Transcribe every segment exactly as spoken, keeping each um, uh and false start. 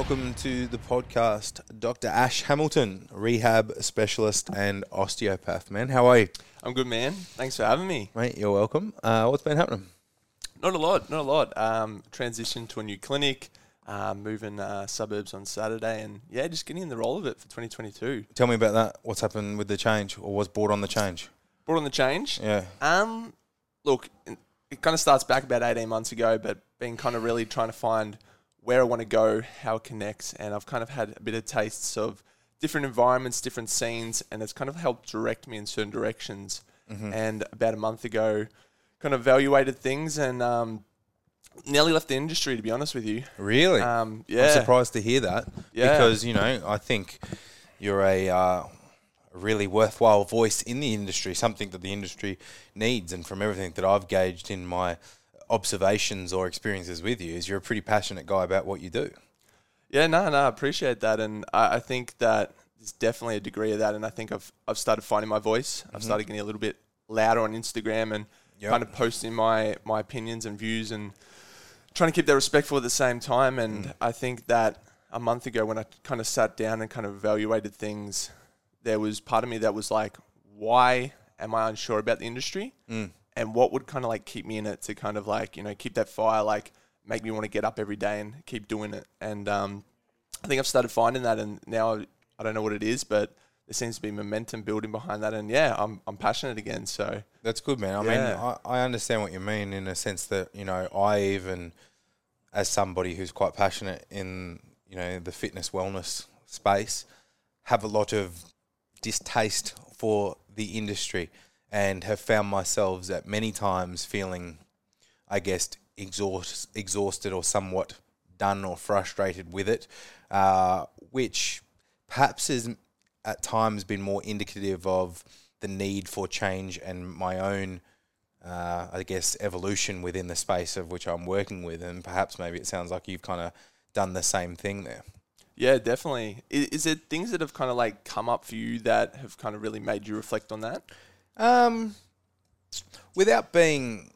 Welcome to the podcast, Doctor Ash Hamilton, rehab specialist and osteopath. Man, how are you? I'm good, man. Thanks for having me. Mate, you're welcome. Uh, what's been happening? Not a lot, not a lot. Um, transitioned to a new clinic, uh, moving uh, suburbs on Saturday, and yeah, just getting in the role of it for twenty twenty-two. Tell me about that. What's happened with the change, or what's brought on the change? Brought on the change? Yeah. Um, look, it kind of starts back about eighteen months ago, but been kind of really trying to find where I want to go, how it connects, and I've kind of had a bit of tastes of different environments, different scenes, and it's kind of helped direct me in certain directions. Mm-hmm. And about a month ago, kind of evaluated things and um, nearly left the industry, to be honest with you. Really? Um, yeah. I'm surprised to hear that yeah. because, you know, I think you're a uh, really worthwhile voice in the industry, something that the industry needs. And from everything that I've gauged in my observations or experiences with you is you're a pretty passionate guy about what you do. Yeah, no, no, I appreciate that. And I, I think that there's definitely a degree of that. And I think I've I've started finding my voice. I've mm-hmm. started getting a little bit louder on Instagram and yep. kind of posting my, my opinions and views and trying to keep that respectful at the same time. And mm. I think that a month ago when I kind of sat down and kind of evaluated things, there was part of me that was like, why am I unsure about the industry? Mm. And what would kind of like keep me in it to kind of like, you know, keep that fire, like make me want to get up every day and keep doing it. And um, I think I've started finding that, and now I don't know what it is, but there seems to be momentum building behind that. And yeah, I'm I'm passionate again. So that's good, man. I yeah. mean, I, I understand what you mean in a sense that, you know, I even, as somebody who's quite passionate in, you know, the fitness wellness space, have a lot of distaste for the industry. And have found myself at many times feeling, I guess, exhaust, exhausted or somewhat done or frustrated with it, uh, which perhaps has at times been more indicative of the need for change and my own, uh, I guess, evolution within the space of which I'm working with. And perhaps maybe it sounds like you've kind of done the same thing there. Yeah, definitely. Is, is there things that have kind of like come up for you that have kind of really made you reflect on that? Um, without being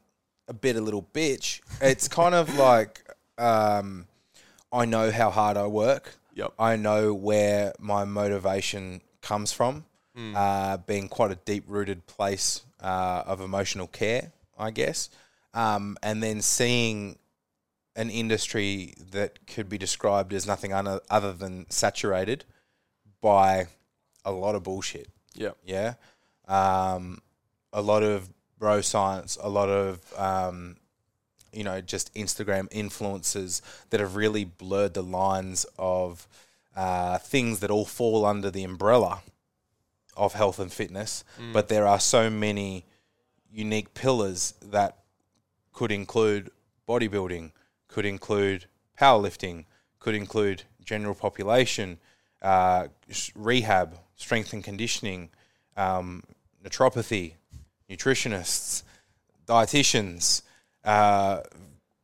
a bit a little bitch, it's kind of like, um, I know how hard I work. Yep. I know where my motivation comes from, mm. uh, being quite a deep rooted place, uh, of emotional care, I guess. Um, and then seeing an industry that could be described as nothing un- other than saturated by a lot of bullshit. Yep. Yeah. Yeah. Um, a lot of bro science, a lot of, um, you know, just Instagram influencers that have really blurred the lines of uh, things that all fall under the umbrella of health and fitness. Mm. But there are so many unique pillars that could include bodybuilding, could include powerlifting, could include general population, uh, rehab, strength and conditioning, um, naturopathy, nutritionists, dietitians, uh,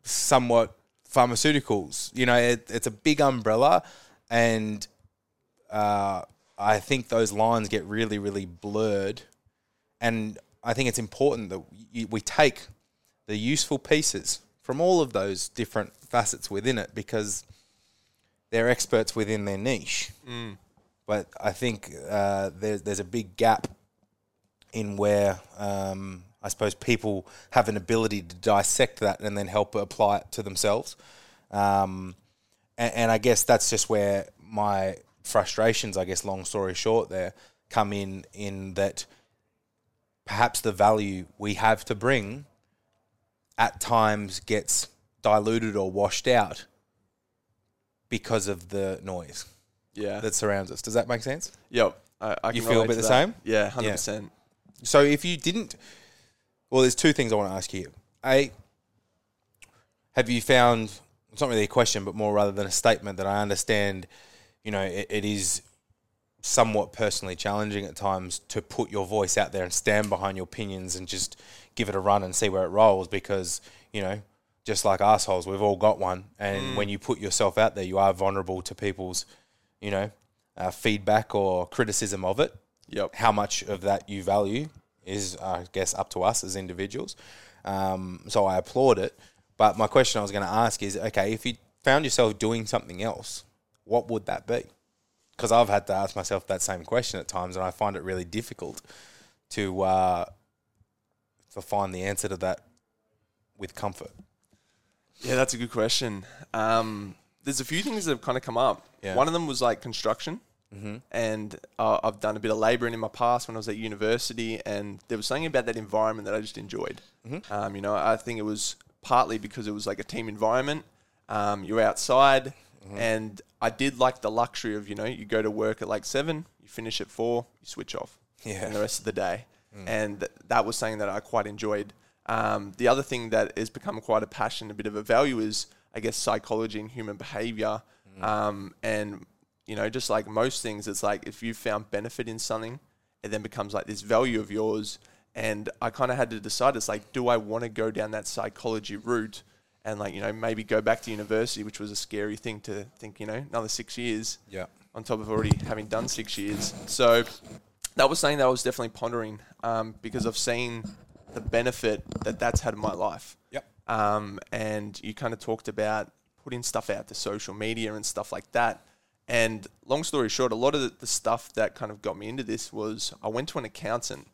somewhat pharmaceuticals. You know, it, it's a big umbrella, and uh, I think those lines get really, really blurred. And I think it's important that you, we take the useful pieces from all of those different facets within it, because they're experts within their niche. Mm. But I think uh, there's, there's a big gap in where um, I suppose people have an ability to dissect that and then help apply it to themselves. Um, and, and I guess that's just where my frustrations, I guess, long story short there, come in, in that perhaps the value we have to bring at times gets diluted or washed out because of the noise. Yeah, that surrounds us. Does that make sense? Yep. I, I you can feel a bit the that. same? Yeah, one hundred percent. Yeah. So if you didn't... Well, there's two things I want to ask you. A, have you found... It's not really a question, but more rather than a statement that I understand, you know, it, it is somewhat personally challenging at times to put your voice out there and stand behind your opinions and just give it a run and see where it rolls because, you know, just like assholes, we've all got one. And mm. when you put yourself out there, you are vulnerable to people's... you know, uh, feedback or criticism of it. Yep. How much of that you value is, I guess, up to us as individuals. Um, so I applaud it. But my question I was going to ask is, okay, if you found yourself doing something else what would that be? Because I've had to ask myself that same question at times, and I find it really difficult to uh, to find the answer to that with comfort. Yeah, that's a good question. Um, there's a few things that have kind of come up. Yeah. One of them was like construction. Mm-hmm. And uh, I've done a bit of labouring in my past when I was at university, and there was something about that environment that I just enjoyed. Mm-hmm. Um, you know, I think it was partly because it was like a team environment. Um, you're outside, mm-hmm. and I did like the luxury of, you know, you go to work at like seven, you finish at four, you switch off, yeah, and the rest of the day. Mm. And th- that was something that I quite enjoyed. Um, the other thing that has become quite a passion, a bit of a value, is I guess psychology and human behaviour, mm. um, and you know, just like most things, it's like if you found benefit in something, it then becomes like this value of yours. And I kind of had to decide, it's like, do I want to go down that psychology route and like, you know, maybe go back to university, which was a scary thing to think, you know, another six years yeah. on top of already having done six years. So that was something that I was definitely pondering um, because I've seen the benefit that that's had in my life. Yep. Um, and you kind of talked about putting stuff out to social media and stuff like that. And long story short, a lot of the stuff that kind of got me into this was I went to an accountant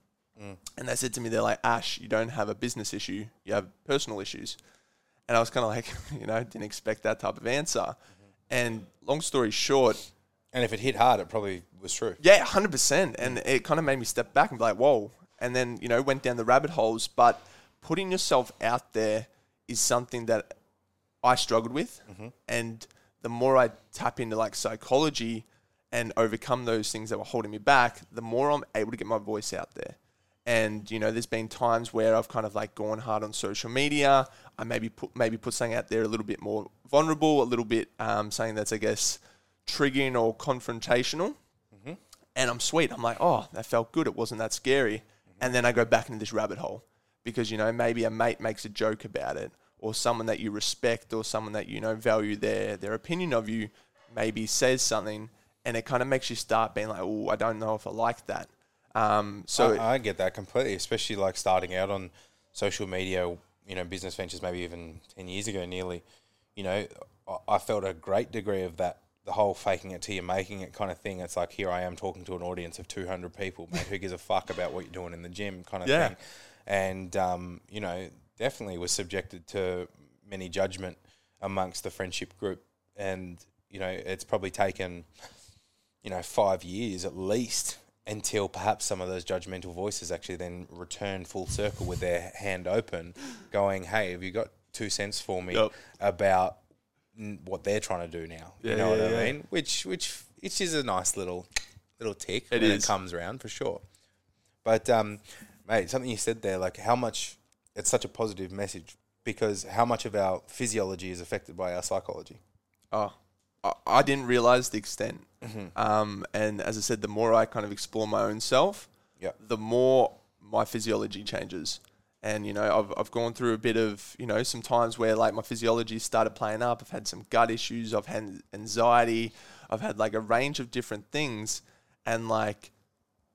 mm. and they said to me, they're like, Ash, you don't have a business issue. You have personal issues. And I was kind of like, you know, didn't expect that type of answer. Mm-hmm. And long story short. And if it hit hard, it probably was true. Yeah, one hundred percent. And it kind of made me step back and be like, whoa. And then, you know, went down the rabbit holes. But putting yourself out there is something that I struggled with. Mm-hmm. And the more I tap into like psychology and overcome those things that were holding me back, the more I'm able to get my voice out there. And, you know, there's been times where I've kind of like gone hard on social media. I maybe put, maybe put something out there a little bit more vulnerable, a little bit um, something that's, I guess, triggering or confrontational. Mm-hmm. And I'm sweet. I'm like, oh, that felt good. It wasn't that scary. Mm-hmm. And then I go back into this rabbit hole because, you know, maybe a mate makes a joke about it, or someone that you respect or someone that, you know, value their their opinion of you maybe says something, and it kind of makes you start being like, oh, I don't know if I like that. Um, so I, I get that completely, especially like starting out on social media, you know, business ventures, maybe even ten years ago nearly, you know, I felt a great degree of that, the whole faking it till you're making it kind of thing. It's like, here I am talking to an audience of two hundred people, mate, who gives a fuck about what you're doing in the gym kind of yeah. thing. And, um, you know, definitely was subjected to many judgment amongst the friendship group. And, you know, it's probably taken, you know, five years at least until perhaps some of those judgmental voices actually then return full circle with their hand open going, hey, have you got two cents for me yep. about n- what they're trying to do now? Yeah, you know yeah, what yeah. I mean? Which, which, which is a nice little, little tick it when is. It comes around for sure. But, um, mate, something you said there, like how much... It's such a positive message because how much of our physiology is affected by our psychology? Oh, I didn't realize the extent. Mm-hmm. Um, and as I said, the more I kind of explore my own self, yep. the more my physiology changes. And, you know, I've, I've gone through a bit of, you know, some times where like my physiology started playing up. I've had some gut issues. I've had anxiety. I've had like a range of different things. And like,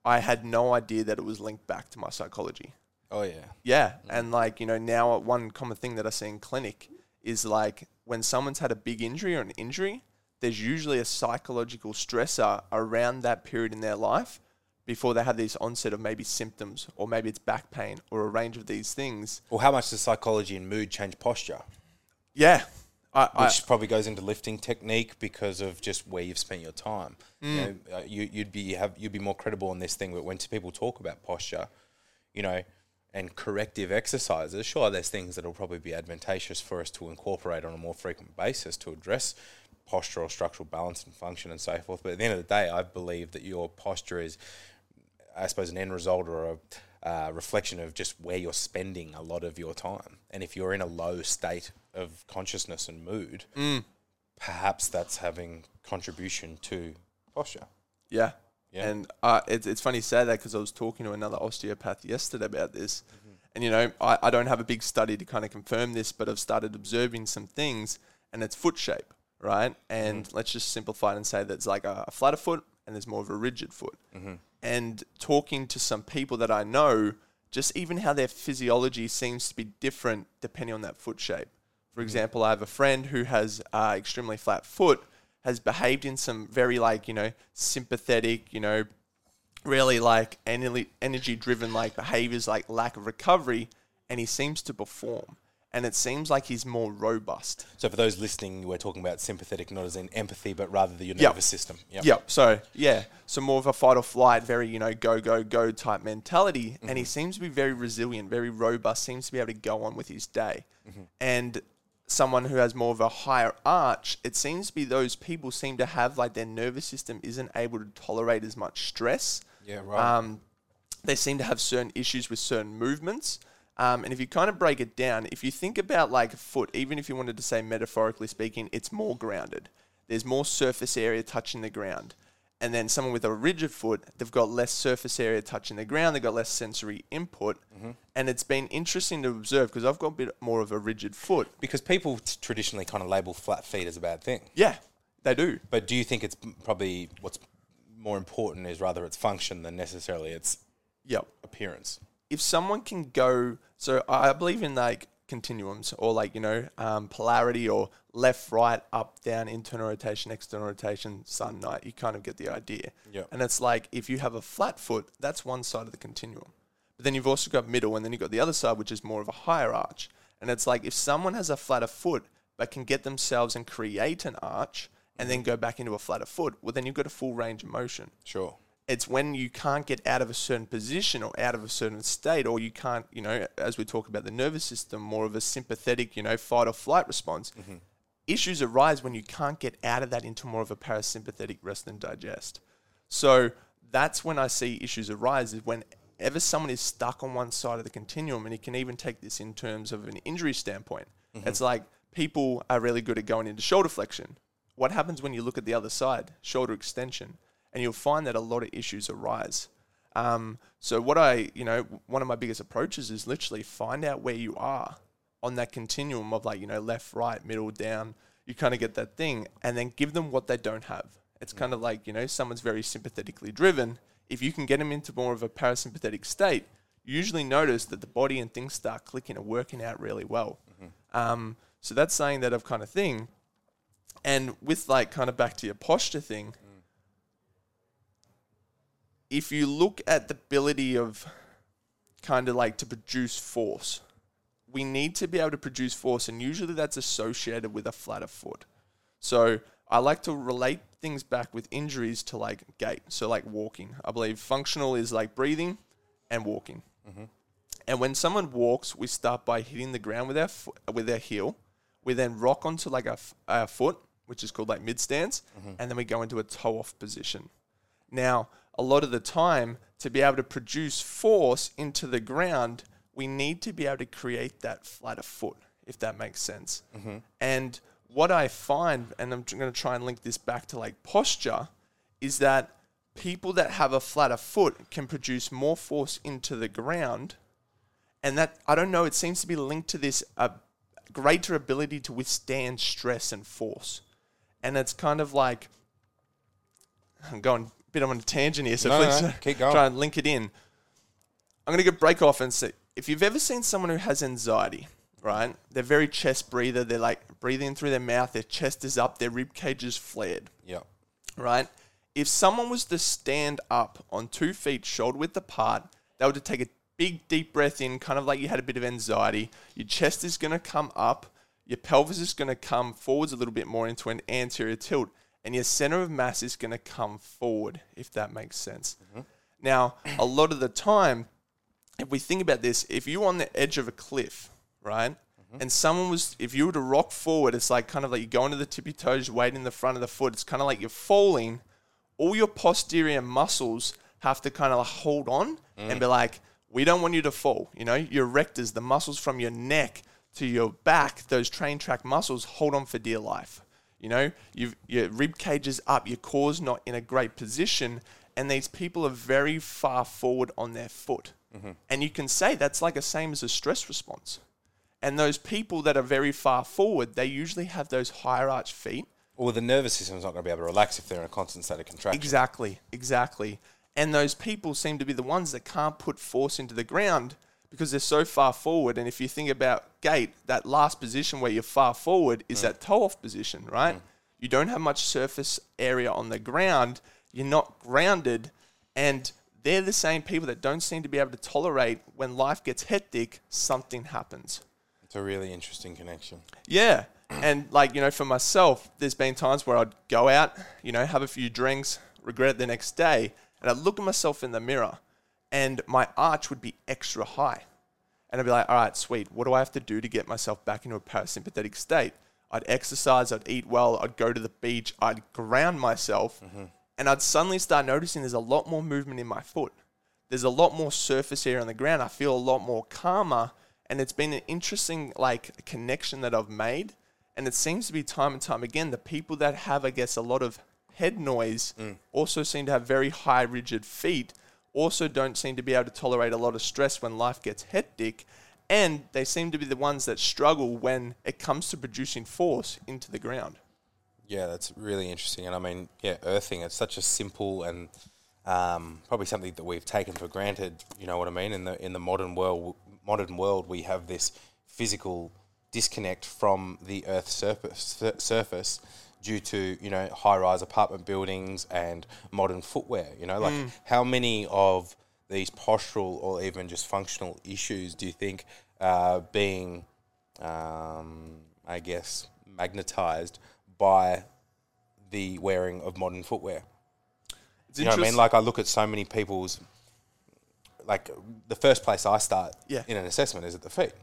I had no idea that it was linked back to my psychology. Oh, yeah. Yeah. And like, you know, now one common thing that I see in clinic is like when someone's had a big injury or an injury, there's usually a psychological stressor around that period in their life before they have this onset of maybe symptoms, or maybe it's back pain or a range of these things. Well, how much does psychology and mood change posture? Yeah. I, Which I, probably goes into lifting technique because of just where you've spent your time. Mm. You know, you, you'd be have you'd be more credible on this thing. But when people talk about posture, you know, and corrective exercises, sure, there's things that will probably be advantageous for us to incorporate on a more frequent basis to address postural, structural balance and function and so forth. But at the end of the day, I believe that your posture is, I suppose, an end result or a uh, reflection of just where you're spending a lot of your time. And if you're in a low state of consciousness and mood, mm. perhaps that's having contribution to posture. Yeah. Yeah. And uh, it's it's funny you say that because I was talking to another osteopath yesterday about this. Mm-hmm. And, you know, I, I don't have a big study to kind of confirm this, but I've started observing some things, and it's foot shape, right? And mm-hmm. let's just simplify it and say that it's like a, a flatter foot and there's more of a rigid foot. Mm-hmm. And talking to some people that I know, just even how their physiology seems to be different depending on that foot shape. For example, I have a friend who has an uh, extremely flat foot, has behaved in some very like, you know, sympathetic, you know, really like energy driven like behaviors, like lack of recovery, and he seems to perform. And it seems like he's more robust. So for those listening, we're talking about sympathetic, not as in empathy, but rather the your nervous yep. system. Yep. Yep. So, yeah. So more of a fight or flight, very, you know, go, go, go type mentality. Mm-hmm. And he seems to be very resilient, very robust, seems to be able to go on with his day. Mm-hmm. And someone who has more of a higher arch, it seems to be those people seem to have like their nervous system isn't able to tolerate as much stress. Yeah, right. Um, they seem to have certain issues with certain movements. Um, and if you kind of break it down, if you think about like a foot, even if you wanted to say metaphorically speaking, it's more grounded. There's more surface area touching the ground. And then someone with a rigid foot, they've got less surface area touching the ground. They've got less sensory input. Mm-hmm. And it's been interesting to observe because I've got a bit more of a rigid foot. Because people t- traditionally kind of label flat feet as a bad thing. Yeah, they do. But do you think it's probably what's more important is rather its function than necessarily its yep. appearance? If someone can go, so I believe in like continuums or like, you know, um, polarity or left, right, up, down, internal rotation, external rotation, sun, night, you kind of get the idea. Yep. And it's like, if you have a flat foot, that's one side of the continuum. But then you've also got middle and then you've got the other side, which is more of a higher arch. And it's like, if someone has a flatter foot, but can get themselves and create an arch and then go back into a flatter foot, well, then you've got a full range of motion. Sure. It's when you can't get out of a certain position or out of a certain state, or you can't, you know, as we talk about the nervous system, more of a sympathetic, you know, fight or flight response. Mm-hmm. Issues arise when you can't get out of that into more of a parasympathetic rest and digest. So that's when I see issues arise, is whenever someone is stuck on one side of the continuum, and you can even take this in terms of an injury standpoint. Mm-hmm. It's like people are really good at going into shoulder flexion. What happens when you look at the other side? Shoulder extension. And you'll find that a lot of issues arise. Um, so what I, you know, one of my biggest approaches is literally find out where you are on that continuum of like, you know, left, right, middle, down. You kind of get that thing and then give them what they don't have. It's mm-hmm. kind of like, you know, someone's very sympathetically driven. If you can get them into more of a parasympathetic state, you usually notice that the body and things start clicking and working out really well. Mm-hmm. Um, so that's saying that of kind of thing. And with like kind of back to your posture thing, if you look at the ability of kind of like to produce force, we need to be able to produce force, and usually that's associated with a flatter foot. So I like to relate things back with injuries to like gait, so like walking. I believe functional is like breathing and walking. Mm-hmm. And when someone walks, we start by hitting the ground with our fo- with our heel. We then rock onto like our, f- our foot, which is called like mid stance, mm-hmm. and then we go into a toe off position. Now, a lot of the time, to be able to produce force into the ground, we need to be able to create that flatter foot, if that makes sense. Mm-hmm. And what I find, and I'm going to try and link this back to like posture, is that people that have a flatter foot can produce more force into the ground. And that, I don't know, it seems to be linked to this uh, greater ability to withstand stress and force. And it's kind of like, I'm going... bit on a tangent here, so no, please no, keep going. Try and link it in. I'm going to go break off and see. If you've ever seen someone who has anxiety, right? They're very chest breather. They're like breathing through their mouth. Their chest is up. Their rib cage is flared. Yeah. Right? If someone was to stand up on two feet shoulder width apart, they would take a big deep breath in, kind of like you had a bit of anxiety. Your chest is going to come up. Your pelvis is going to come forwards a little bit more into an anterior tilt. And your center of mass is going to come forward, if that makes sense. Mm-hmm. Now, a lot of the time, if we think about this, if you're on the edge of a cliff, right? Mm-hmm. And someone was, if you were to rock forward, it's like kind of like you go into the tippy toes, weight in the front of the foot. It's kind of like you're falling. All your posterior muscles have to kind of like hold on mm. and be like, we don't want you to fall. You know, your rectors, the muscles from your neck to your back, those train track muscles hold on for dear life. You know, you've, your rib cage is up, your core's not in a great position, and these people are very far forward on their foot. Mm-hmm. And you can say that's like the same as a stress response. And those people that are very far forward, they usually have those higher arch feet. Or the nervous system's not going to be able to relax if they're in a constant state of contraction. Exactly, exactly. And those people seem to be the ones that can't put force into the ground because they're so far forward. And if you think about gait, that last position where you're far forward is mm. that toe-off position, right? Mm. you don't have much surface area on the ground, you're not grounded, and they're the same people that don't seem to be able to tolerate when life gets hectic, something happens. It's a really interesting connection. Yeah. And like, you know, for myself, there's been times where I'd go out, you know, have a few drinks, regret it the next day, and I'd look at myself in the mirror and my arch would be extra high. And I'd be like, all right, sweet, what do I have to do to get myself back into a parasympathetic state? I'd exercise, I'd eat well, I'd go to the beach, I'd ground myself, mm-hmm. and I'd suddenly start noticing there's a lot more movement in my foot. There's a lot more surface area on the ground. I feel a lot more calmer, and it's been an interesting like connection that I've made. And it seems to be time and time again, the people that have, I guess, a lot of head noise mm. also seem to have very high, rigid feet, also don't seem to be able to tolerate a lot of stress when life gets hectic. And they seem to be the ones that struggle when it comes to producing force into the ground. Yeah, that's really interesting. And I mean, yeah, earthing, it's such a simple and um, probably something that we've taken for granted. You know what I mean? In the in the modern world, modern world, we have this physical disconnect from the earth's surface surface due to, you know, high-rise apartment buildings and modern footwear, you know? Like, mm. how many of these postural or even just functional issues do you think are being, um, I guess, magnetized by the wearing of modern footwear? It's you know what I mean? Like, I look at so many people's... Like, the first place I start yeah. in an assessment is at the feet.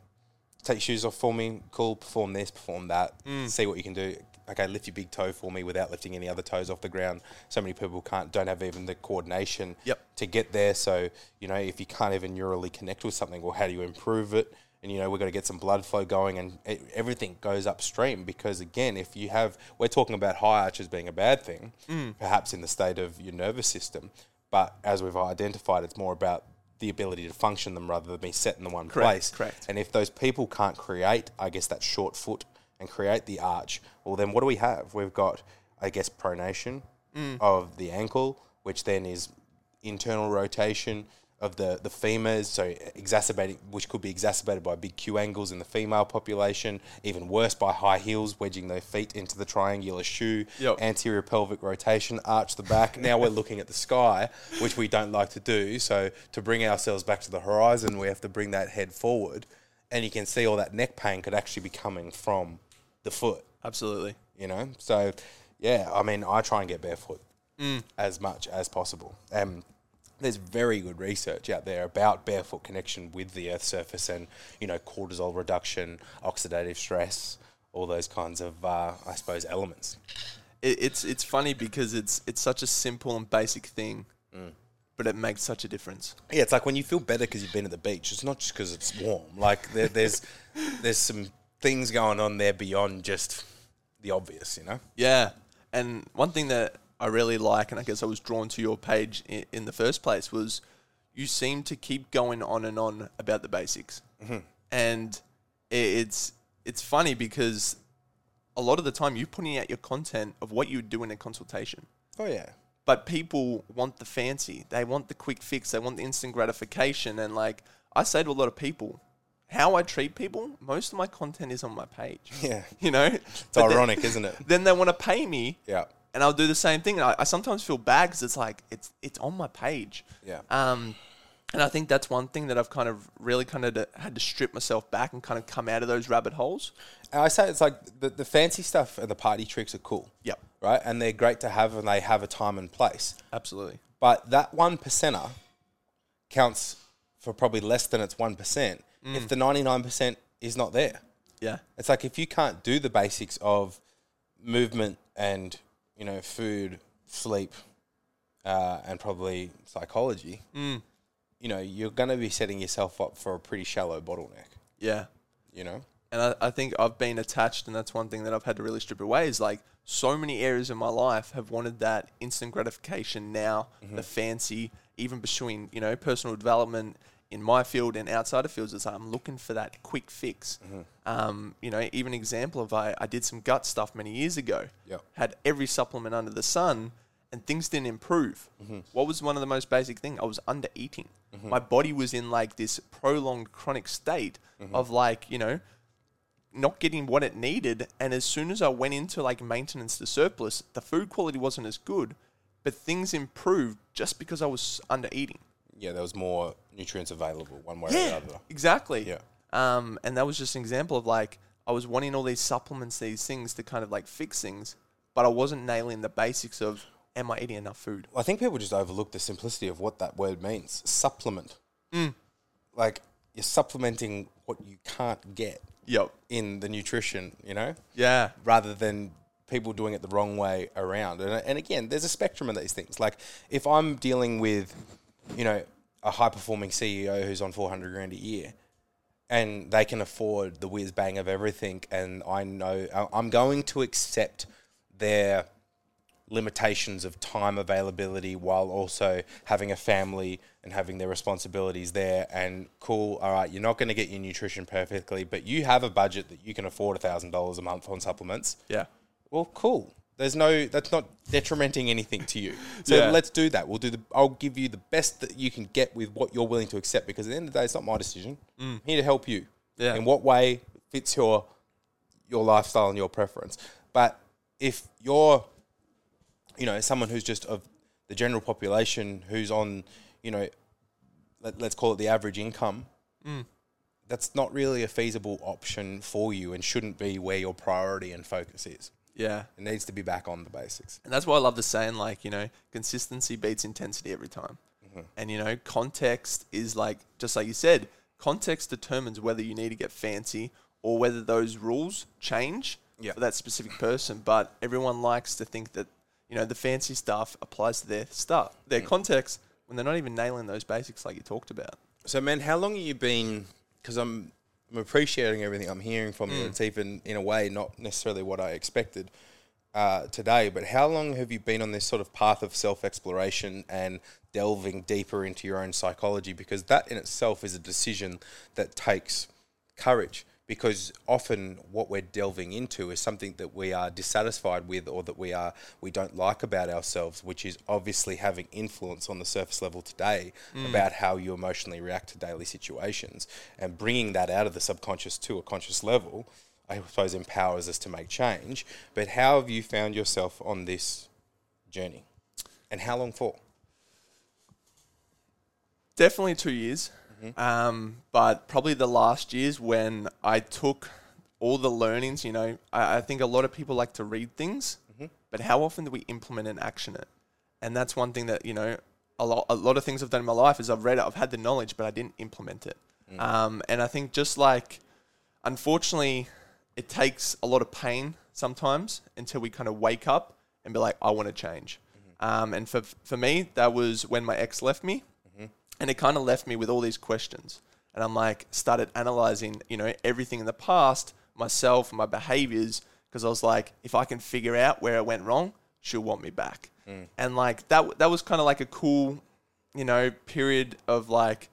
Take your shoes off for me, cool, perform this, perform that, mm. see what you can do. Okay, lift your big toe for me without lifting any other toes off the ground. So many people can't, don't have even the coordination yep. to get there. So, you know, if you can't even neurally connect with something, well, how do you improve it? And, you know, we've got to get some blood flow going, and it, everything goes upstream because, again, if you have, we're talking about high arches being a bad thing, mm. perhaps in the state of your nervous system. But as we've identified, it's more about the ability to function them rather than be set in the one correct, place. Correct. And if those people can't create, I guess, that short foot and create the arch, well, then what do we have? We've got, I guess, pronation mm. of the ankle, which then is internal rotation of the, the femurs, so exacerbating, which could be exacerbated by big Q angles in the female population, even worse by high heels, wedging their feet into the triangular shoe, yep. anterior pelvic rotation, arch the back. Now we're looking at the sky, which we don't like to do. So to bring ourselves back to the horizon, we have to bring that head forward. And you can see all that neck pain could actually be coming from the foot. Absolutely. You know? So, yeah, I mean, I try and get barefoot mm. as much as possible. Um, there's very good research out there about barefoot connection with the earth's surface and, you know, cortisol reduction, oxidative stress, all those kinds of, uh, I suppose, elements. It, it's it's funny because it's it's such a simple and basic thing, mm. but it makes such a difference. Yeah, it's like when you feel better because you've been at the beach, it's not just because it's warm. Like, there, there's there's some things going on there beyond just the obvious, you know? Yeah, and one thing that I really like, and I guess I was drawn to your page in, in the first place, was you seem to keep going on and on about the basics. Mm-hmm. And it, it's it's funny because a lot of the time you're putting out your content of what you do in a consultation. Oh, yeah. But people want the fancy. They want the quick fix. They want the instant gratification. And like I say to a lot of people, how I treat people, most of my content is on my page. Yeah. You know? It's but ironic, then, isn't it? Then they want to pay me. Yeah. And I'll do the same thing. And I, I sometimes feel bad because it's like, it's it's on my page. Yeah. Um, and I think that's one thing that I've kind of really kind of to, had to strip myself back and kind of come out of those rabbit holes. And I say it's like the, the fancy stuff and the party tricks are cool. Yep. Right? And they're great to have and they have a time and place. Absolutely. But that one percenter counts for probably less than its one percent mm. if the ninety-nine percent is not there. Yeah. It's like if you can't do the basics of movement and... you know, food, sleep, uh, and probably psychology, mm. you know, you're going to be setting yourself up for a pretty shallow bottleneck. Yeah. You know? And I, I think I've been attached, and that's one thing that I've had to really strip away is like so many areas in my life have wanted that instant gratification now, mm-hmm. the fancy, even pursuing, you know, personal development in my field and outside of fields. It's like I'm looking for that quick fix. Mm-hmm. Um, you know, even example of I, I did some gut stuff many years ago, yep. had every supplement under the sun and things didn't improve. Mm-hmm. What was one of the most basic things? I was under eating. Mm-hmm. My body was in like this prolonged chronic state mm-hmm. of like, you know, not getting what it needed. And as soon as I went into like maintenance to surplus, the food quality wasn't as good, but things improved just because I was under eating. Yeah, there was more nutrients available one way yeah, or the other. Exactly. Yeah. Um, and that was just an example of like, I was wanting all these supplements, these things to kind of like fix things, but I wasn't nailing the basics of, am I eating enough food? Well, I think people just overlook the simplicity of what that word means. Supplement. Mm. Like you're supplementing what you can't get yep. in the nutrition, you know? Yeah. Rather than people doing it the wrong way around. And, and again, there's a spectrum of these things. Like if I'm dealing with, you know, a high-performing C E O who's on four hundred grand a year, and they can afford the whiz bang of everything, and I know I'm going to accept their limitations of time availability while also having a family and having their responsibilities there. And cool, all right, you're not going to get your nutrition perfectly, but you have a budget that you can afford one thousand dollars a month on supplements. Yeah. Well, cool. There's no, that's not detrimenting anything to you. So yeah. let's do that. We'll do the, I'll give you the best that you can get with what you're willing to accept, because at the end of the day, it's not my decision. Mm. I'm here to help you. Yeah. In what way fits your, your lifestyle and your preference. But if you're, you know, someone who's just of the general population who's on, you know, let, let's call it the average income, mm. that's not really a feasible option for you and shouldn't be where your priority and focus is. Yeah. It needs to be back on the basics. And that's why I love the saying, like, you know, consistency beats intensity every time. Mm-hmm. And, you know, context is like, just like you said, context determines whether you need to get fancy or whether those rules change yeah. for that specific person. But everyone likes to think that, you know, the fancy stuff applies to their stuff, their mm. context, when they're not even nailing those basics like you talked about. So, man, how long have you been, because I'm... I'm appreciating everything I'm hearing from mm. you. It's even, in a way, not necessarily what I expected uh, today. But how long have you been on this sort of path of self-exploration and delving deeper into your own psychology? Because that in itself is a decision that takes courage. Because often what we're delving into is something that we are dissatisfied with or that we are we don't like about ourselves, which is obviously having influence on the surface level today mm. about how you emotionally react to daily situations. And bringing that out of the subconscious to a conscious level, I suppose, empowers us to make change. But how have you found yourself on this journey? And how long for? Definitely two years. Mm-hmm. Um, but probably the last years when I took all the learnings, you know, I, I think a lot of people like to read things, mm-hmm. but how often do we implement and action it? And that's one thing that, you know, a lot, a lot of things I've done in my life is I've read it, I've had the knowledge, but I didn't implement it. Mm-hmm. Um, and I think just like, unfortunately, it takes a lot of pain sometimes until we kind of wake up and be like, I want to change. Mm-hmm. Um, and for, for me, that was when my ex left me. And it kind of left me with all these questions. And I'm like, started analyzing, you know, everything in the past, myself, my behaviors, because I was like, if I can figure out where it went wrong, she'll want me back. Mm. And like, that that was kind of like a cool, you know, period of like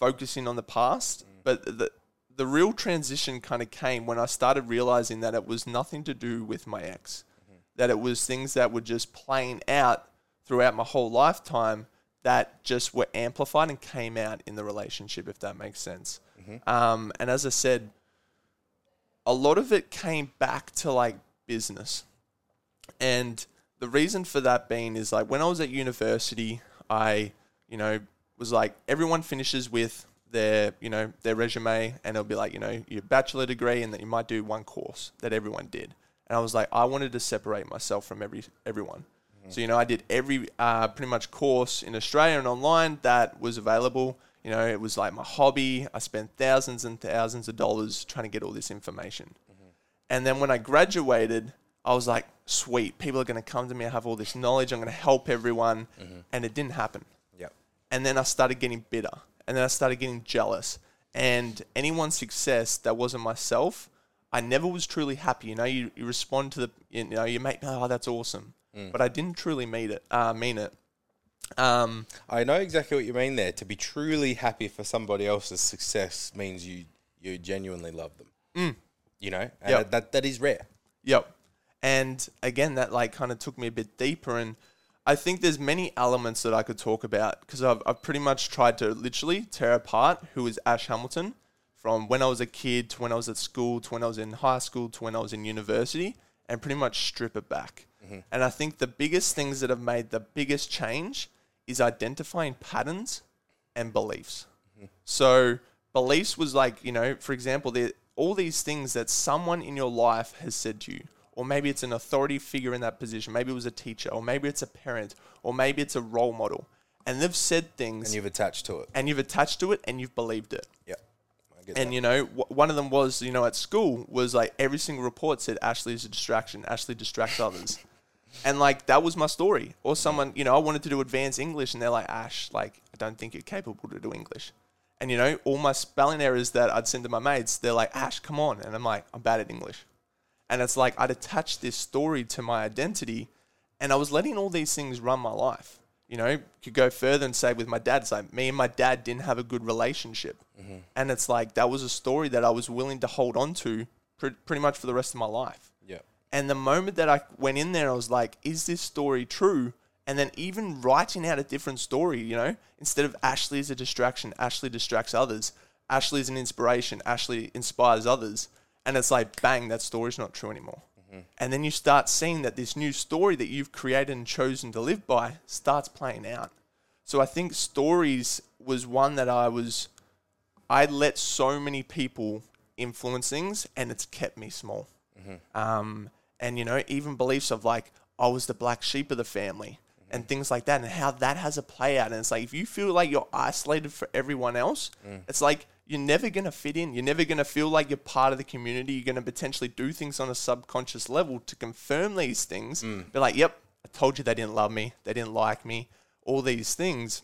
focusing on the past. Mm. But the the real transition kind of came when I started realizing that it was nothing to do with my ex, mm-hmm. that it was things that were just playing out throughout my whole lifetime that just were amplified and came out in the relationship, if that makes sense. Mm-hmm. Um, and as I said, a lot of it came back to like business. And the reason for that being is like when I was at university, I, you know, was like everyone finishes with their, you know, their resume and it'll be like, you know, your bachelor degree and that you might do one course that everyone did. And I was like, I wanted to separate myself from every everyone. So, you know, I did every uh, pretty much course in Australia and online that was available. You know, it was like my hobby. I spent thousands and thousands of dollars trying to get all this information. Mm-hmm. And then when I graduated, I was like, sweet, people are going to come to me. I have all this knowledge. I'm going to help everyone. Mm-hmm. And it didn't happen. Yep. And then I started getting bitter. And then I started getting jealous. And anyone's success that wasn't myself, I never was truly happy. You know, you, you respond to the, you know, your mate, oh, that's awesome. Mm. But I didn't truly mean it. Uh, mean it. Um, I know exactly what you mean there. To be truly happy for somebody else's success means you you genuinely love them. Mm. You know, and yep. that that is rare. Yep. And again, that like kind of took me a bit deeper. And I think there's many elements that I could talk about because I've I've pretty much tried to literally tear apart who is Ash Hamilton from when I was a kid to when I was at school to when I was in high school to when I was in university, and pretty much strip it back. Mm-hmm. And I think the biggest things that have made the biggest change is identifying patterns and beliefs. Mm-hmm. So beliefs was like, you know, for example, the, all these things that someone in your life has said to you, or maybe it's an authority figure in that position. Maybe it was a teacher, or maybe it's a parent, or maybe it's a role model. And they've said things. And you've attached to it. And you've attached to it and you've believed it. Yeah. And, that. you know, w- one of them was, you know, at school was like every single report said, Ashley is a distraction. Ashley distracts others. And like, that was my story. Or someone, you know, I wanted to do advanced English and they're like, Ash, like, I don't think you're capable to do English. And, you know, all my spelling errors that I'd send to my mates, they're like, Ash, come on. And I'm like, I'm bad at English. And it's like, I'd attach this story to my identity and I was letting all these things run my life. You know, could go further and say with my dad, it's like me and my dad didn't have a good relationship. Mm-hmm. And it's like, that was a story that I was willing to hold on to pre- pretty much for the rest of my life. Yeah. And the moment that I went in there, I was like, is this story true? And then even writing out a different story, you know, instead of Ashley is a distraction, Ashley distracts others, Ashley is an inspiration, Ashley inspires others. And it's like, bang, that story's not true anymore. And then you start seeing that this new story that you've created and chosen to live by starts playing out. So I think stories was one that I was, I let so many people influence things and it's kept me small. Mm-hmm. Um, and, you know, even beliefs of like, I was the black sheep of the family mm-hmm. and things like that and how that has a play out. And it's like, if you feel like you're isolated for everyone else, mm. it's like, you're never going to fit in. You're never going to feel like you're part of the community. You're going to potentially do things on a subconscious level to confirm these things. Mm. Be like, yep, I told you they didn't love me. They didn't like me. All these things.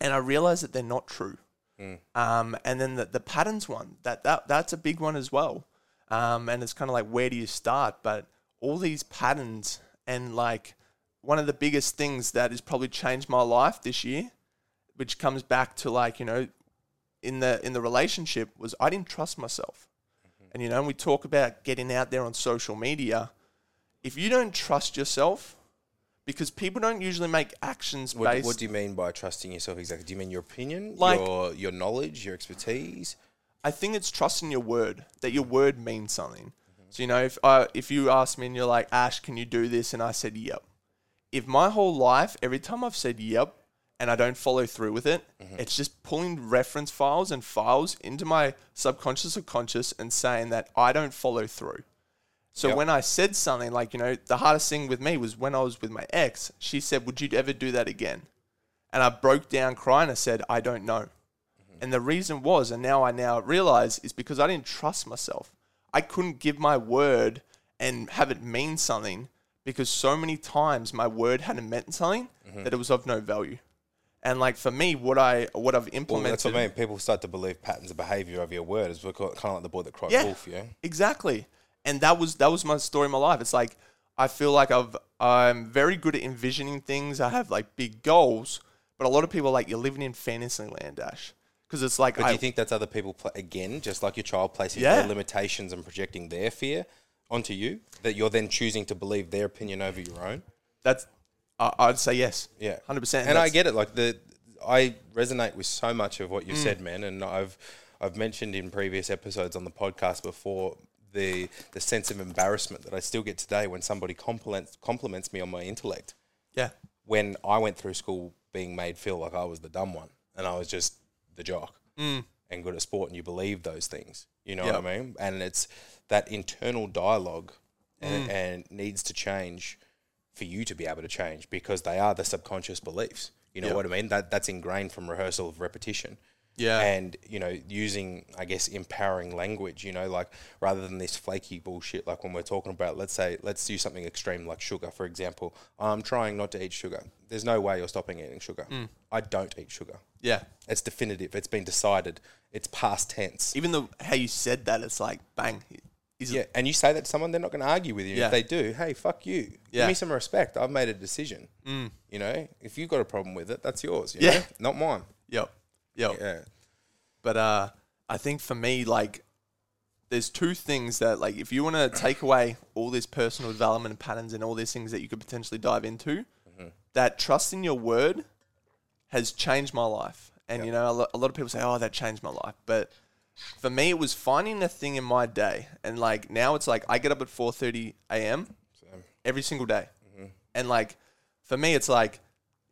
And I realize that they're not true. Mm. Um, and then the, the patterns one, that that that's a big one as well. Um, and it's kind of like, where do you start? But all these patterns and like one of the biggest things that has probably changed my life this year, which comes back to like, you know, in the in the relationship was I didn't trust myself. Mm-hmm. And, you know, we talk about getting out there on social media. If you don't trust yourself, because people don't usually make actions what, based... What do you mean by trusting yourself exactly? Do you mean your opinion, like, your, your knowledge, your expertise? I think it's trusting your word, that your word means something. Mm-hmm. So, you know, if I, if you ask me and you're like, Ash, can you do this? And I said, yep. If my whole life, every time I've said yep, and I don't follow through with it, mm-hmm. it's just pulling reference files and files into my subconscious or conscious and saying that I don't follow through. So yep. when I said something like, you know, the hardest thing with me was when I was with my ex, she said, would you ever do that again? And I broke down crying. I said, I don't know. Mm-hmm. And the reason was, and now I now realize is because I didn't trust myself. I couldn't give my word and have it mean something because so many times my word hadn't meant something mm-hmm. that it was of no value. And like for me, what I what I've implemented. Well, that's what I mean. People start to believe patterns of behaviour of your word is kind of like the boy that cried yeah, wolf. Yeah, exactly. And that was that was my story in my life. It's like I feel like I've I'm very good at envisioning things. I have like big goals, but a lot of people are like you're living in fantasy land, Ash, because it's like. But I, do you think that's other people pl- again, just like your child placing yeah. their limitations and projecting their fear onto you, that you're then choosing to believe their opinion over your own? That's. I'd say yes. Yeah. one hundred percent. And, and I get it. Like the, I resonate with so much of what you mm. said, man. And I've, I've mentioned in previous episodes on the podcast before the, the sense of embarrassment that I still get today when somebody compliments, compliments me on my intellect. Yeah. When I went through school being made feel like I was the dumb one and I was just the jock mm. and good at sport and you believe those things, you know yep. what I mean? And it's that internal dialogue mm. and, and needs to change for you to be able to change because they are the subconscious beliefs. You know yep. what I mean? That That's ingrained from rehearsal of repetition. Yeah. And, you know, using, I guess, empowering language, you know, like rather than this flaky bullshit, like when we're talking about, let's say, let's do something extreme like sugar, for example. I'm trying not to eat sugar. There's no way you're stopping eating sugar. Mm. I don't eat sugar. Yeah. It's definitive. It's been decided. It's past tense. Even though how you said that, it's like, bang, yeah, and you say that to someone, they're not going to argue with you. Yeah. If they do, hey, fuck you. Yeah. Give me some respect. I've made a decision. Mm. You know, if you've got a problem with it, that's yours. You yeah. know? Not mine. Yep. Yep. Yeah. But uh, I think for me, like, there's two things that, like, if you want to take away all this personal development and patterns and all these things that you could potentially dive into, mm-hmm. that trust in your word has changed my life. And, yep. you know, a lot of people say, oh, that changed my life. But for me, it was finding a thing in my day. And like now it's like I get up at four thirty a.m. every single day. Mm-hmm. And like for me, it's like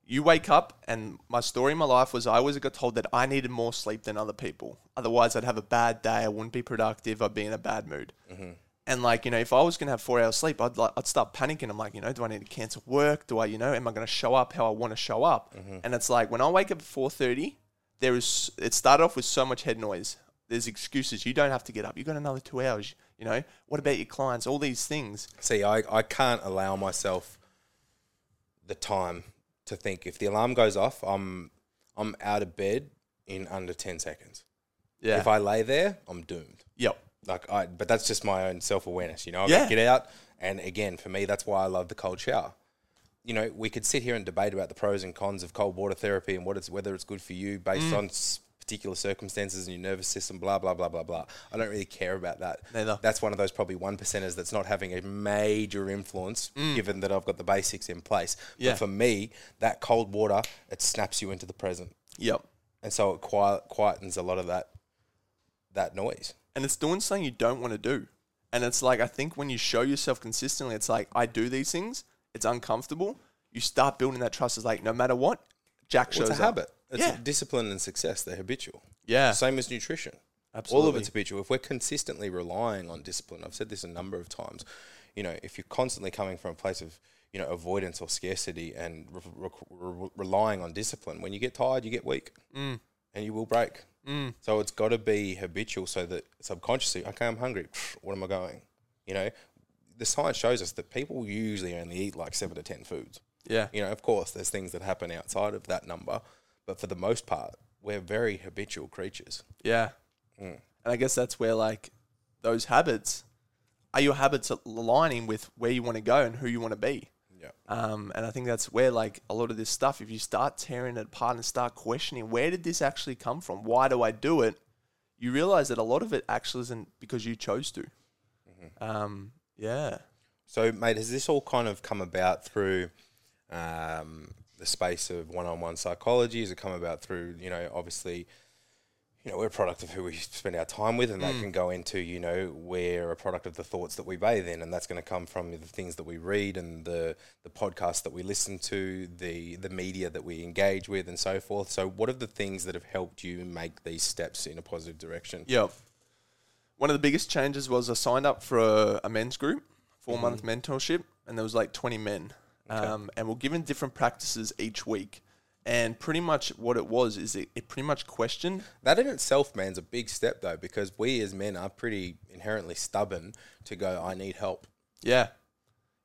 you wake up, and my story in my life was I always got told that I needed more sleep than other people. Otherwise, I'd have a bad day. I wouldn't be productive. I'd be in a bad mood. Mm-hmm. And like, you know, if I was going to have four hours sleep, I'd, like, I'd start panicking. I'm like, you know, do I need to cancel work? Do I, you know, am I going to show up how I want to show up? Mm-hmm. And it's like when I wake up at four thirty, there is, it started off with so much head noise. There's excuses. You don't have to get up. You got another two hours. You know, what about your clients? All these things. See, I, I can't allow myself the time to think. If the alarm goes off, I'm I'm out of bed in under ten seconds. Yeah. If I lay there, I'm doomed. Yep. Like I, but that's just my own self-awareness, you know. I yeah. get out. And again, for me, that's why I love the cold shower. You know, we could sit here and debate about the pros and cons of cold water therapy and what it's whether it's good for you based mm. on particular circumstances and your nervous system, blah, blah, blah, blah, blah. I don't really care about that. Neither. That's one of those probably one percenters that's not having a major influence mm. given that I've got the basics in place. Yeah. But for me, that cold water, it snaps you into the present. Yep. And so it quiet, quietens a lot of that that noise. And it's doing something you don't want to do. And it's like, I think when you show yourself consistently, it's like, I do these things, it's uncomfortable. You start building that trust. It's like, no matter what, Jack shows up. It's a habit. It's yeah. discipline and success. They're habitual. Yeah. Same as nutrition. Absolutely. All of it's habitual. If we're consistently relying on discipline, I've said this a number of times, you know, if you're constantly coming from a place of, you know, avoidance or scarcity and re- re- relying on discipline, when you get tired, you get weak mm. and you will break. Mm. So it's got to be habitual so that subconsciously, okay, I'm hungry. What am I going? You know, the science shows us that people usually only eat like seven to ten foods. Yeah. You know, of course, there's things that happen outside of that number. But for the most part, we're very habitual creatures. Yeah. Mm. And I guess that's where, like, those habits, are your habits aligning with where you want to go and who you want to be? Yeah. Um, and I think that's where, like, a lot of this stuff, if you start tearing it apart and start questioning, where did this actually come from? Why do I do it? You realize that a lot of it actually isn't because you chose to. Mm-hmm. Um, yeah. So, mate, has this all kind of come about through... Um, the space of one-on-one psychology? Has it come about through, you know, obviously, you know, we're a product of who we spend our time with, and mm. that can go into, you know, we're a product of the thoughts that we bathe in, and that's going to come from the things that we read and the the podcasts that we listen to, the the media that we engage with, and so forth. So what are the things that have helped you make these steps in a positive direction? Yeah. One of the biggest changes was I signed up for a, a men's group, four-month mm. mentorship, and there was like twenty men. Okay. Um, and we're given different practices each week. And pretty much what it was is it, it pretty much questioned. That in itself, man, is a big step, though, because we as men are pretty inherently stubborn to go, I need help. Yeah.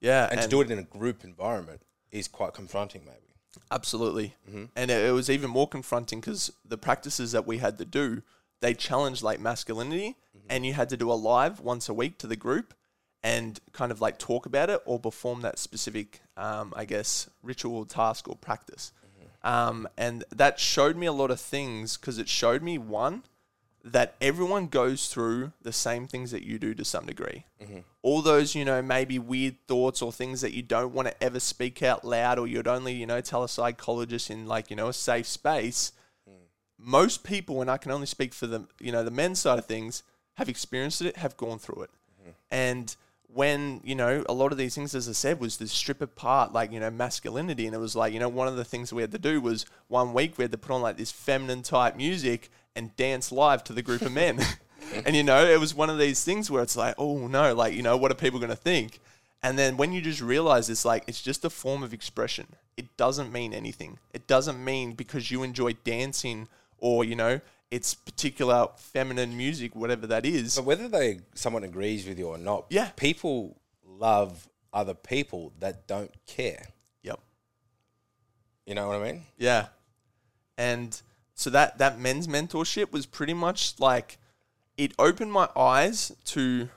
Yeah. And, and to do it in a group environment is quite confronting, maybe. Absolutely. Mm-hmm. And it, it was even more confronting because the practices that we had to do, they challenged like masculinity, mm-hmm. and you had to do a live once a week to the group and kind of like talk about it or perform that specific, um, I guess, ritual, task or practice. Mm-hmm. Um, and that showed me a lot of things because it showed me, one, that everyone goes through the same things that you do to some degree. Mm-hmm. All those, you know, maybe weird thoughts or things that you don't want to ever speak out loud, or you'd only, you know, tell a psychologist in like, you know, a safe space. Mm. Most people, and I can only speak for the, you know, the men's side of things, have experienced it, have gone through it. Mm-hmm. And when, you know, a lot of these things, as I said, was this strip apart, like, you know, masculinity. And it was like, you know, one of the things we had to do was one week we had to put on like this feminine type music and dance live to the group of men. And, you know, it was one of these things where it's like, oh no, like, you know, what are people going to think? And then when you just realize it's like, it's just a form of expression. It doesn't mean anything. It doesn't mean because you enjoy dancing or, you know, it's particular feminine music, whatever that is. But whether they someone agrees with you or not, yeah. people love other people that don't care. Yep. You know what I mean? Yeah. And so that, that men's mentorship was pretty much like, it opened my eyes to,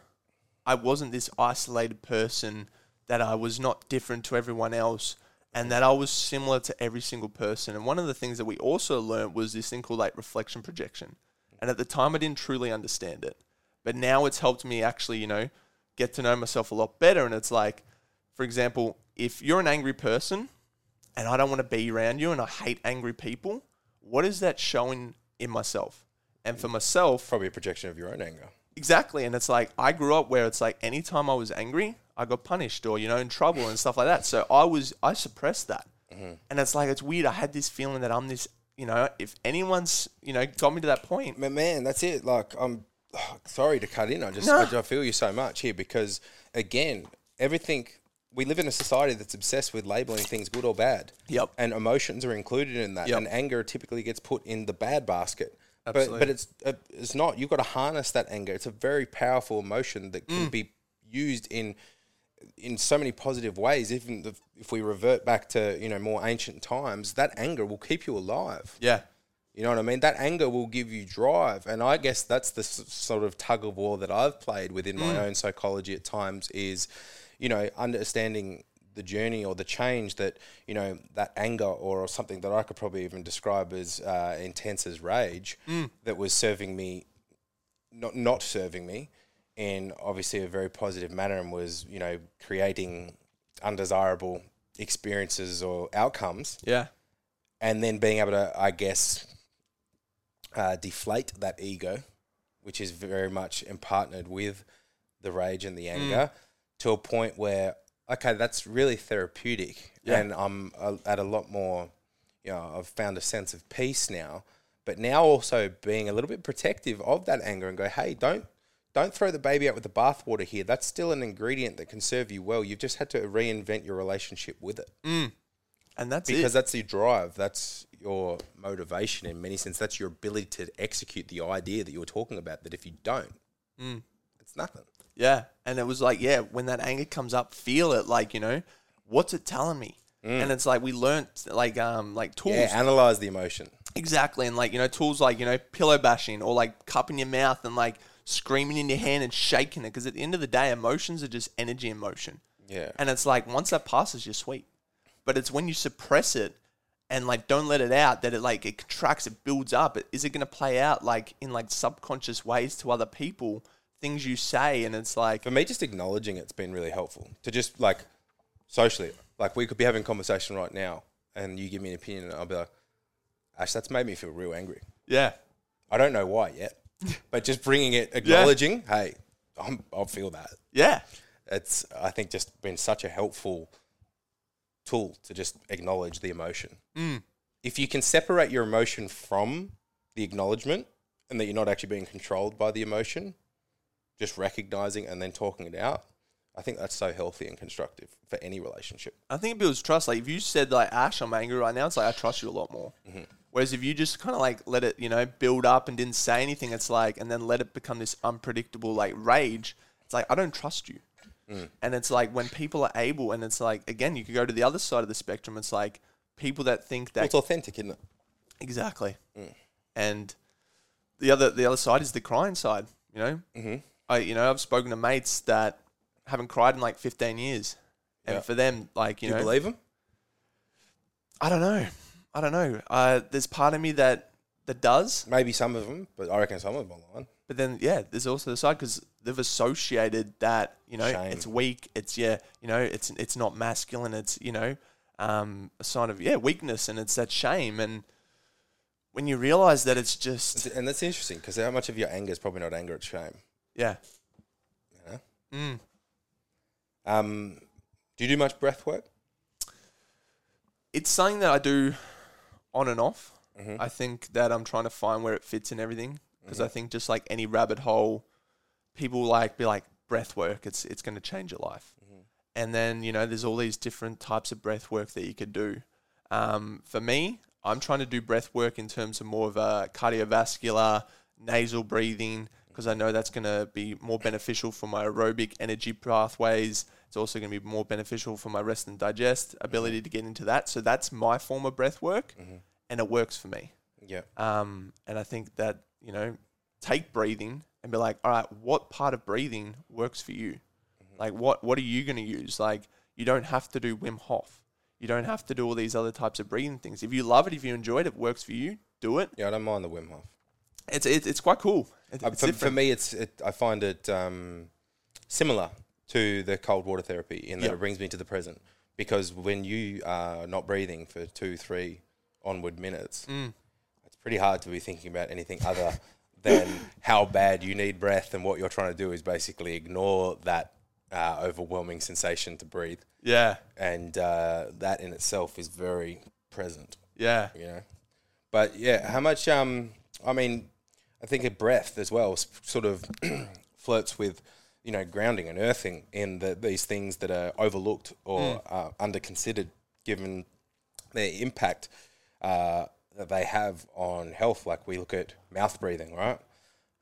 I wasn't this isolated person, that I was not different to everyone else, and that I was similar to every single person. And one of the things that we also learned was this thing called like reflection projection. And at the time, I didn't truly understand it. But now it's helped me actually, you know, get to know myself a lot better. And it's like, for example, if you're an angry person and I don't want to be around you and I hate angry people, what is that showing in myself? And for myself... Probably a projection of your own anger. Exactly. And it's like, I grew up where it's like, anytime I was angry, I got punished or, you know, in trouble and stuff like that. So I was, I suppressed that. Mm-hmm. And it's like, it's weird. I had this feeling that I'm this, you know, if anyone's, you know, got me to that point. Man, man that's it. Like, I'm oh, sorry to cut in. I just, no. I, I feel you so much here because, again, everything... We live in a society that's obsessed with labeling things good or bad. Yep. And emotions are included in that. Yep. And anger typically gets put in the bad basket. Absolutely. But, but it's uh, it's not. You've got to harness that anger. It's a very powerful emotion that can mm. be used in in so many positive ways. Even if, if we revert back to, you know, more ancient times, that anger will keep you alive. Yeah. You know what I mean? That anger will give you drive. And I guess that's the s- sort of tug of war that I've played within mm. my own psychology at times is... you know, understanding the journey or the change that, you know, that anger or, or something that I could probably even describe as uh, intense as rage mm. that was serving me, not not serving me in obviously a very positive manner and was, you know, creating undesirable experiences or outcomes. Yeah. And then being able to, I guess, uh, deflate that ego, which is very much imparted with the rage and the anger, mm. to a point where, okay, that's really therapeutic. Yeah. And I'm uh, at a lot more, you know, I've found a sense of peace now, but now also being a little bit protective of that anger and go, hey, don't don't throw the baby out with the bathwater here. That's still an ingredient that can serve you well. You've just had to reinvent your relationship with it. Mm. And that's because it. that's your drive. That's your motivation in many senses. That's your ability to execute the idea that you were talking about, that if you don't, mm. it's nothing. Yeah. And it was like, yeah, when that anger comes up, feel it. Like, you know, what's it telling me? Mm. And it's like, we learned like, um, like tools. Yeah, analyze the emotion. Exactly. And like, you know, tools like, you know, pillow bashing or like cupping your mouth and like screaming in your hand and shaking it. Cause at the end of the day, emotions are just energy in motion. Yeah. And it's like, once that passes, you're sweet. But it's when you suppress it and like, don't let it out that it like, it contracts, it builds up. Is it going to play out like in like subconscious ways to other people? Things you say, and it's like... For me, just acknowledging it's been really helpful. To just, like, socially, like, we could be having a conversation right now, and you give me an opinion, and I'll be like, Ash, that's made me feel real angry. Yeah. I don't know why yet, but just bringing it, acknowledging, yeah. hey, I'm, I'll feel that. Yeah. It's, I think, just been such a helpful tool to just acknowledge the emotion. Mm. If you can separate your emotion from the acknowledgement, and that you're not actually being controlled by the emotion... just recognizing and then talking it out, I think that's so healthy and constructive for any relationship. I think it builds trust. Like if you said like, Ash, I'm angry right now, it's like, I trust you a lot more. Mm-hmm. Whereas if you just kind of like let it, you know, build up and didn't say anything, it's like, and then let it become this unpredictable like rage. It's like, I don't trust you. Mm. And it's like when people are able, and it's like, again, you could go to the other side of the spectrum. It's like people that think that... Well, it's authentic, isn't it? Exactly. Mm. And the other, the other side is the crying side, you know? Mm-hmm. I, you know, I've spoken to mates that haven't cried in like fifteen years. And yeah. for them, like, you Do know. Do you believe them? I don't know. I don't know. Uh, there's part of me that, that does. Maybe some of them, but I reckon some of them are lying. But then, yeah, there's also the side because they've associated that, you know, Shame. It's weak. It's, yeah, you know, it's it's not masculine. It's, you know, um, a sign of, yeah, weakness. And it's that shame. And when you realize that it's just. And that's interesting because how much of your anger is probably not anger, it's shame. Yeah. Yeah. Mm. Um, do you do much breath work? It's something that I do on and off. Mm-hmm. I think that I'm trying to find where it fits in everything because mm-hmm. I think just like any rabbit hole, people like be like breath work. It's it's going to change your life. Mm-hmm. And then, you know, there's all these different types of breath work that you could do. Um, for me, I'm trying to do breath work in terms of more of a cardiovascular, nasal breathing. Because I know that's going to be more beneficial for my aerobic energy pathways. It's also going to be more beneficial for my rest and digest ability mm-hmm. to get into that. So that's my form of breath work mm-hmm. and it works for me. Yeah. Um, and I think that, you know, take breathing and be like, all right, what part of breathing works for you? Mm-hmm. Like what, what are you going to use? Like you don't have to do Wim Hof. You don't have to do all these other types of breathing things. If you love it, if you enjoy it, it works for you, do it. Yeah, I don't mind the Wim Hof. It's it's it's quite cool. It's uh, for, for me, it's it, I find it um, similar to the cold water therapy in that yep. it brings me to the present. Because when you are not breathing for two, three onward minutes, mm. it's pretty hard to be thinking about anything other then how bad you need breath, and what you're trying to do is basically ignore that uh, overwhelming sensation to breathe. Yeah. And uh, that in itself is very present. Yeah. You know? But yeah, how much, um, I mean, I think a breath as well sort of flirts with, you know, grounding and earthing in the, these things that are overlooked or mm. uh, under-considered given their impact uh, that they have on health. Like we look at mouth breathing, right?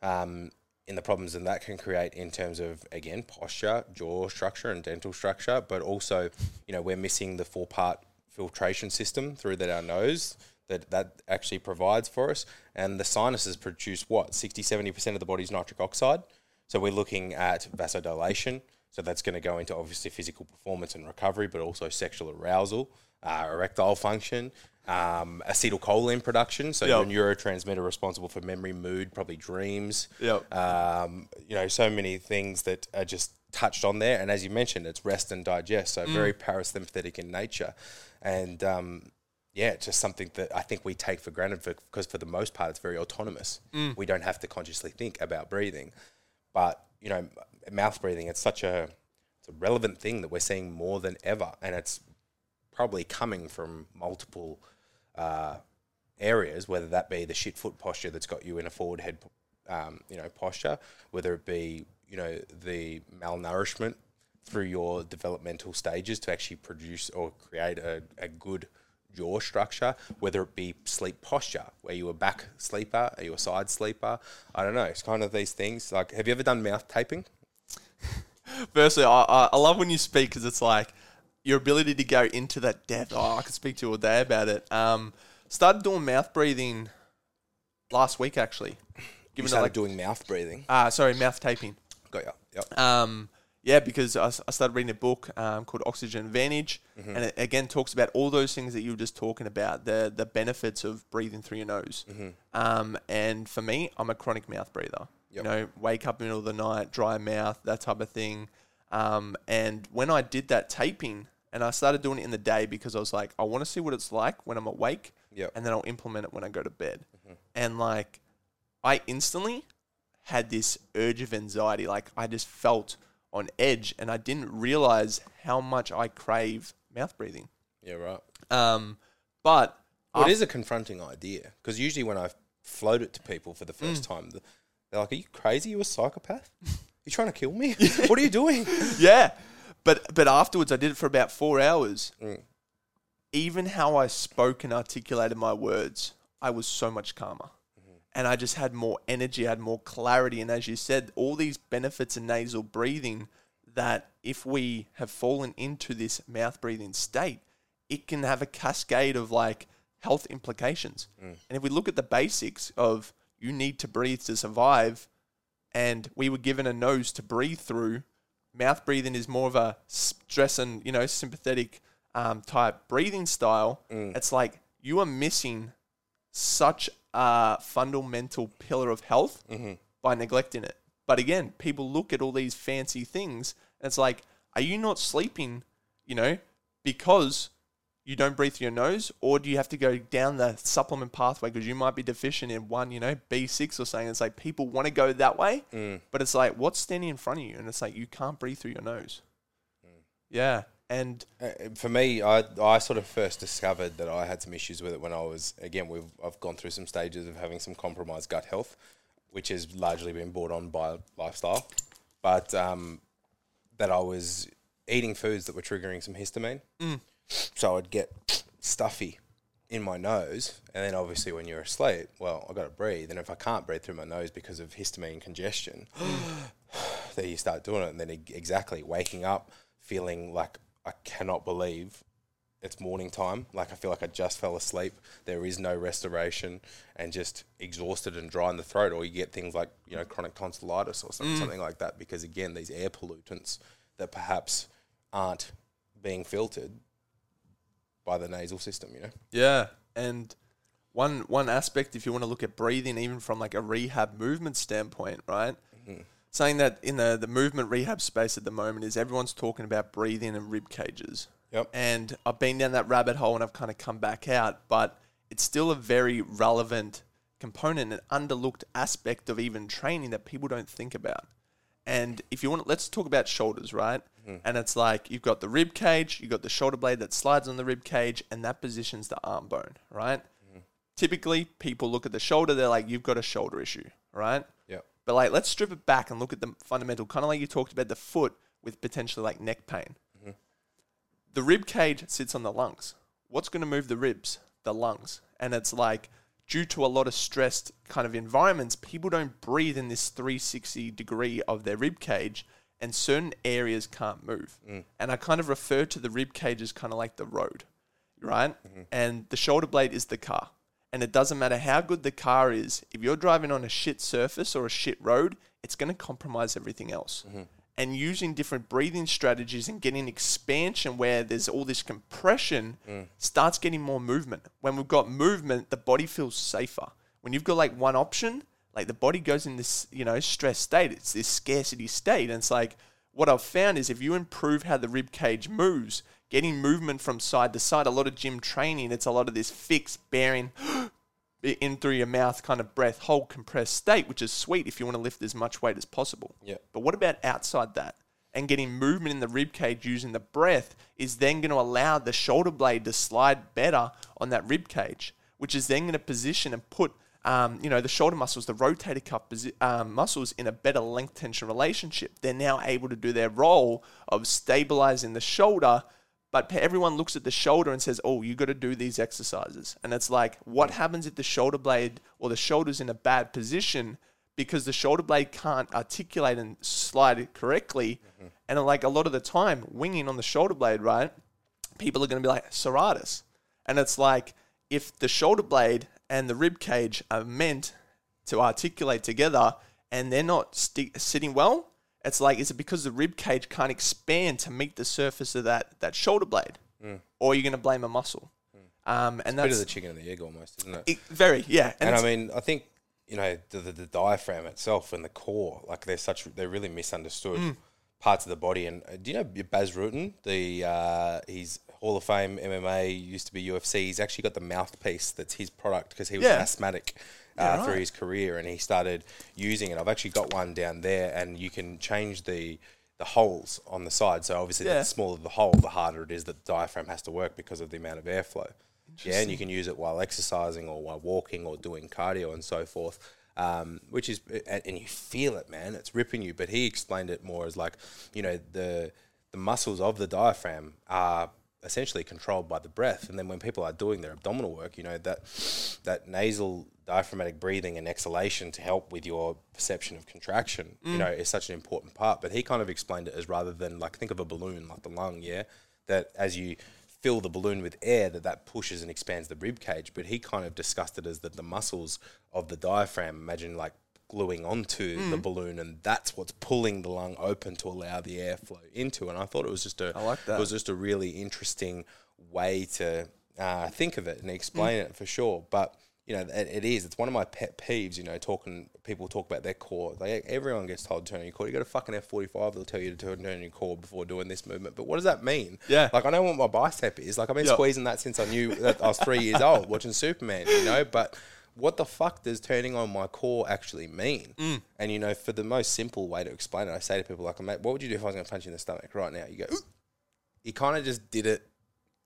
Um, in the problems that that can create in terms of, again, posture, jaw structure and dental structure, but also, you know, we're missing the four-part filtration system through that our nose that that actually provides for us. And the sinuses produce what? sixty, seventy percent of the body's nitric oxide. So we're looking at vasodilation. So that's going to go into obviously physical performance and recovery, but also sexual arousal, uh, erectile function, um, acetylcholine production. So yep. your neurotransmitter responsible for memory, mood, probably dreams. Yep. Um, you know, so many things that are just touched on there. And as you mentioned, it's rest and digest. So mm. very parasympathetic in nature. And um, yeah, it's just something that I think we take for granted for, because for the most part, it's very autonomous. Mm. We don't have to consciously think about breathing. But, you know, mouth breathing, it's such a, it's a relevant thing that we're seeing more than ever. And it's probably coming from multiple uh, areas, whether that be the shit foot posture that's got you in a forward head, um, you know, posture, whether it be, you know, the malnourishment through your developmental stages to actually produce or create a, a good jaw structure, whether it be sleep posture, where you a back sleeper, are you a side sleeper? I don't know. It's kind of these things. Like, have you ever done mouth taping? Firstly, I, I love when you speak because it's like your ability to go into that depth. Oh, I could speak to you all day about it. Um, started doing mouth breathing last week, actually. Given you started like, doing mouth breathing? Uh, sorry, mouth taping. Got you. Yep. Um, Yeah, because I, I started reading a book um, called Oxygen Advantage, mm-hmm. and it again talks about all those things that you were just talking about, the the benefits of breathing through your nose. Mm-hmm. Um, and for me, I'm a chronic mouth breather. Yep. You know, wake up in the middle of the night, dry mouth, that type of thing. Um, and when I did that taping, and I started doing it in the day because I was like, I want to see what it's like when I'm awake, yep. and then I'll implement it when I go to bed. Mm-hmm. And like, I instantly had this urge of anxiety. Like, I just felt on edge, and I didn't realize how much I crave mouth breathing. Yeah, right. Um, but well, it is a confronting idea, because usually when I float it to people for the first mm. time, they're like, "Are you crazy? You a psychopath? You trying to kill me? What are you doing?" Yeah, but but afterwards, I did it for about four hours. Mm. Even how I spoke and articulated my words, I was so much calmer. And I just had more energy, I had more clarity. And as you said, all these benefits in nasal breathing that if we have fallen into this mouth breathing state, it can have a cascade of like health implications. Mm. And if we look at the basics of you need to breathe to survive, and we were given a nose to breathe through, mouth breathing is more of a stress and, you know, sympathetic um, type breathing style. Mm. It's like you are missing such Uh, fundamental pillar of health mm-hmm. by neglecting it. But again, people look at all these fancy things and it's like, are you not sleeping, you know, because you don't breathe through your nose, or do you have to go down the supplement pathway because you might be deficient in one, you know, B six or something? It's like people want to go that way, mm. but it's like, what's standing in front of you? And it's like, you can't breathe through your nose. Mm. Yeah. And for me, I I sort of first discovered that I had some issues with it when I was, again, we've I've gone through some stages of having some compromised gut health, which has largely been brought on by lifestyle, but um, that I was eating foods that were triggering some histamine. Mm. So I'd get stuffy in my nose, and then obviously when you're asleep, well, I've got to breathe, and if I can't breathe through my nose because of histamine congestion, then you start doing it, and then exactly waking up feeling like, I cannot believe it's morning time. Like, I feel like I just fell asleep. There is no restoration, and just exhausted and dry in the throat. Or you get things like, you know, chronic tonsillitis or something, mm. something like that. Because again, these air pollutants that perhaps aren't being filtered by the nasal system, you know? Yeah. And one, one aspect, if you want to look at breathing, even from like a rehab movement standpoint, right? Mm-hmm. Saying that in the, the movement rehab space at the moment is everyone's talking about breathing and rib cages. Yep. And I've been down that rabbit hole and I've kind of come back out, but it's still a very relevant component and underlooked aspect of even training that people don't think about. And if you want, let's talk about shoulders, right? Mm-hmm. And it's like you've got the rib cage, you've got the shoulder blade that slides on the rib cage, and that positions the arm bone, right? Mm-hmm. Typically, people look at the shoulder, they're like, you've got a shoulder issue, right? Yeah. But like, let's strip it back and look at the fundamental, kind of like you talked about the foot with potentially like neck pain. Mm-hmm. The rib cage sits on the lungs. What's going to move the ribs? The lungs. And it's like, due to a lot of stressed kind of environments, people don't breathe in this three sixty degree of their rib cage, and certain areas can't move. Mm. And I kind of refer to the rib cage as kind of like the road, right? Mm-hmm. And the shoulder blade is the car. And it doesn't matter how good the car is, if you're driving on a shit surface or a shit road, it's going to compromise everything else. Mm-hmm. And using different breathing strategies and getting expansion where there's all this compression mm. starts getting more movement. When we've got movement, the body feels safer. When you've got like one option, like the body goes in this, you know, stress state. It's this scarcity state. And it's like, what I've found is if you improve how the rib cage moves, getting movement from side to side, a lot of gym training, it's a lot of this fixed bearing in through your mouth kind of breath, whole compressed state, which is sweet if you want to lift as much weight as possible. Yeah. But what about outside that? And getting movement in the rib cage using the breath is then going to allow the shoulder blade to slide better on that rib cage, which is then going to position and put, um, you know, the shoulder muscles, the rotator cuff um, muscles in a better length tension relationship. They're now able to do their role of stabilizing the shoulder. But everyone looks at the shoulder and says, oh, you got to do these exercises. And it's like, what happens if the shoulder blade or the shoulder's in a bad position because the shoulder blade can't articulate and slide it correctly? Mm-hmm. And like a lot of the time, winging on the shoulder blade, right? People are going to be like, serratus. And it's like, if the shoulder blade and the rib cage are meant to articulate together and they're not st- sitting well, it's like, is it because the rib cage can't expand to meet the surface of that that shoulder blade? Mm. Or are you going to blame a muscle? Mm. Um, and it's that's a bit of the chicken and the egg almost, isn't it? it very, yeah. And, and I mean, I think, you know, the, the, the diaphragm itself and the core, like they're such, they're really misunderstood mm. parts of the body. And uh, do you know Baz Rutten? The, uh, he's Hall of Fame M M A, used to be U F C. He's actually got the mouthpiece that's his product because he was yeah. an asthmatic. Uh, right. Through his career, and he started using it. I've actually got one down there, and you can change the the holes on the side. So obviously, yeah. the smaller the hole, the harder it is that the diaphragm has to work because of the amount of airflow. Yeah, and you can use it while exercising or while walking or doing cardio and so forth. Um, which is, and you feel it, man. It's ripping you. But he explained it more as like, you know, the the muscles of the diaphragm are essentially controlled by the breath. And then when people are doing their abdominal work, you know, that that nasal diaphragmatic breathing and exhalation to help with your perception of contraction, mm. you know, is such an important part. But he kind of explained it as, rather than like, think of a balloon, like the lung, yeah, that as you fill the balloon with air, that that pushes and expands the rib cage. But he kind of discussed it as that the muscles of the diaphragm, imagine like gluing onto mm. the balloon, and that's what's pulling the lung open to allow the airflow into. And I thought it was just a, I like that. It was just a really interesting way to uh, think of it and explain mm. it for sure. But you know, it, it is. It's one of my pet peeves. You know, talking people talk about their core. They everyone gets told turn your core. You got a fucking F forty-five. They'll tell you to turn, turn your core before doing this movement. But what does that mean? Yeah. Like I know what my bicep is. Like I've been yep. squeezing that since I knew that I was three years old watching Superman. You know, but what the fuck does turning on my core actually mean? Mm. And, you know, for the most simple way to explain it, I say to people, like, mate, what would you do if I was going to punch you in the stomach right now? You go, ooh. He kind of just did it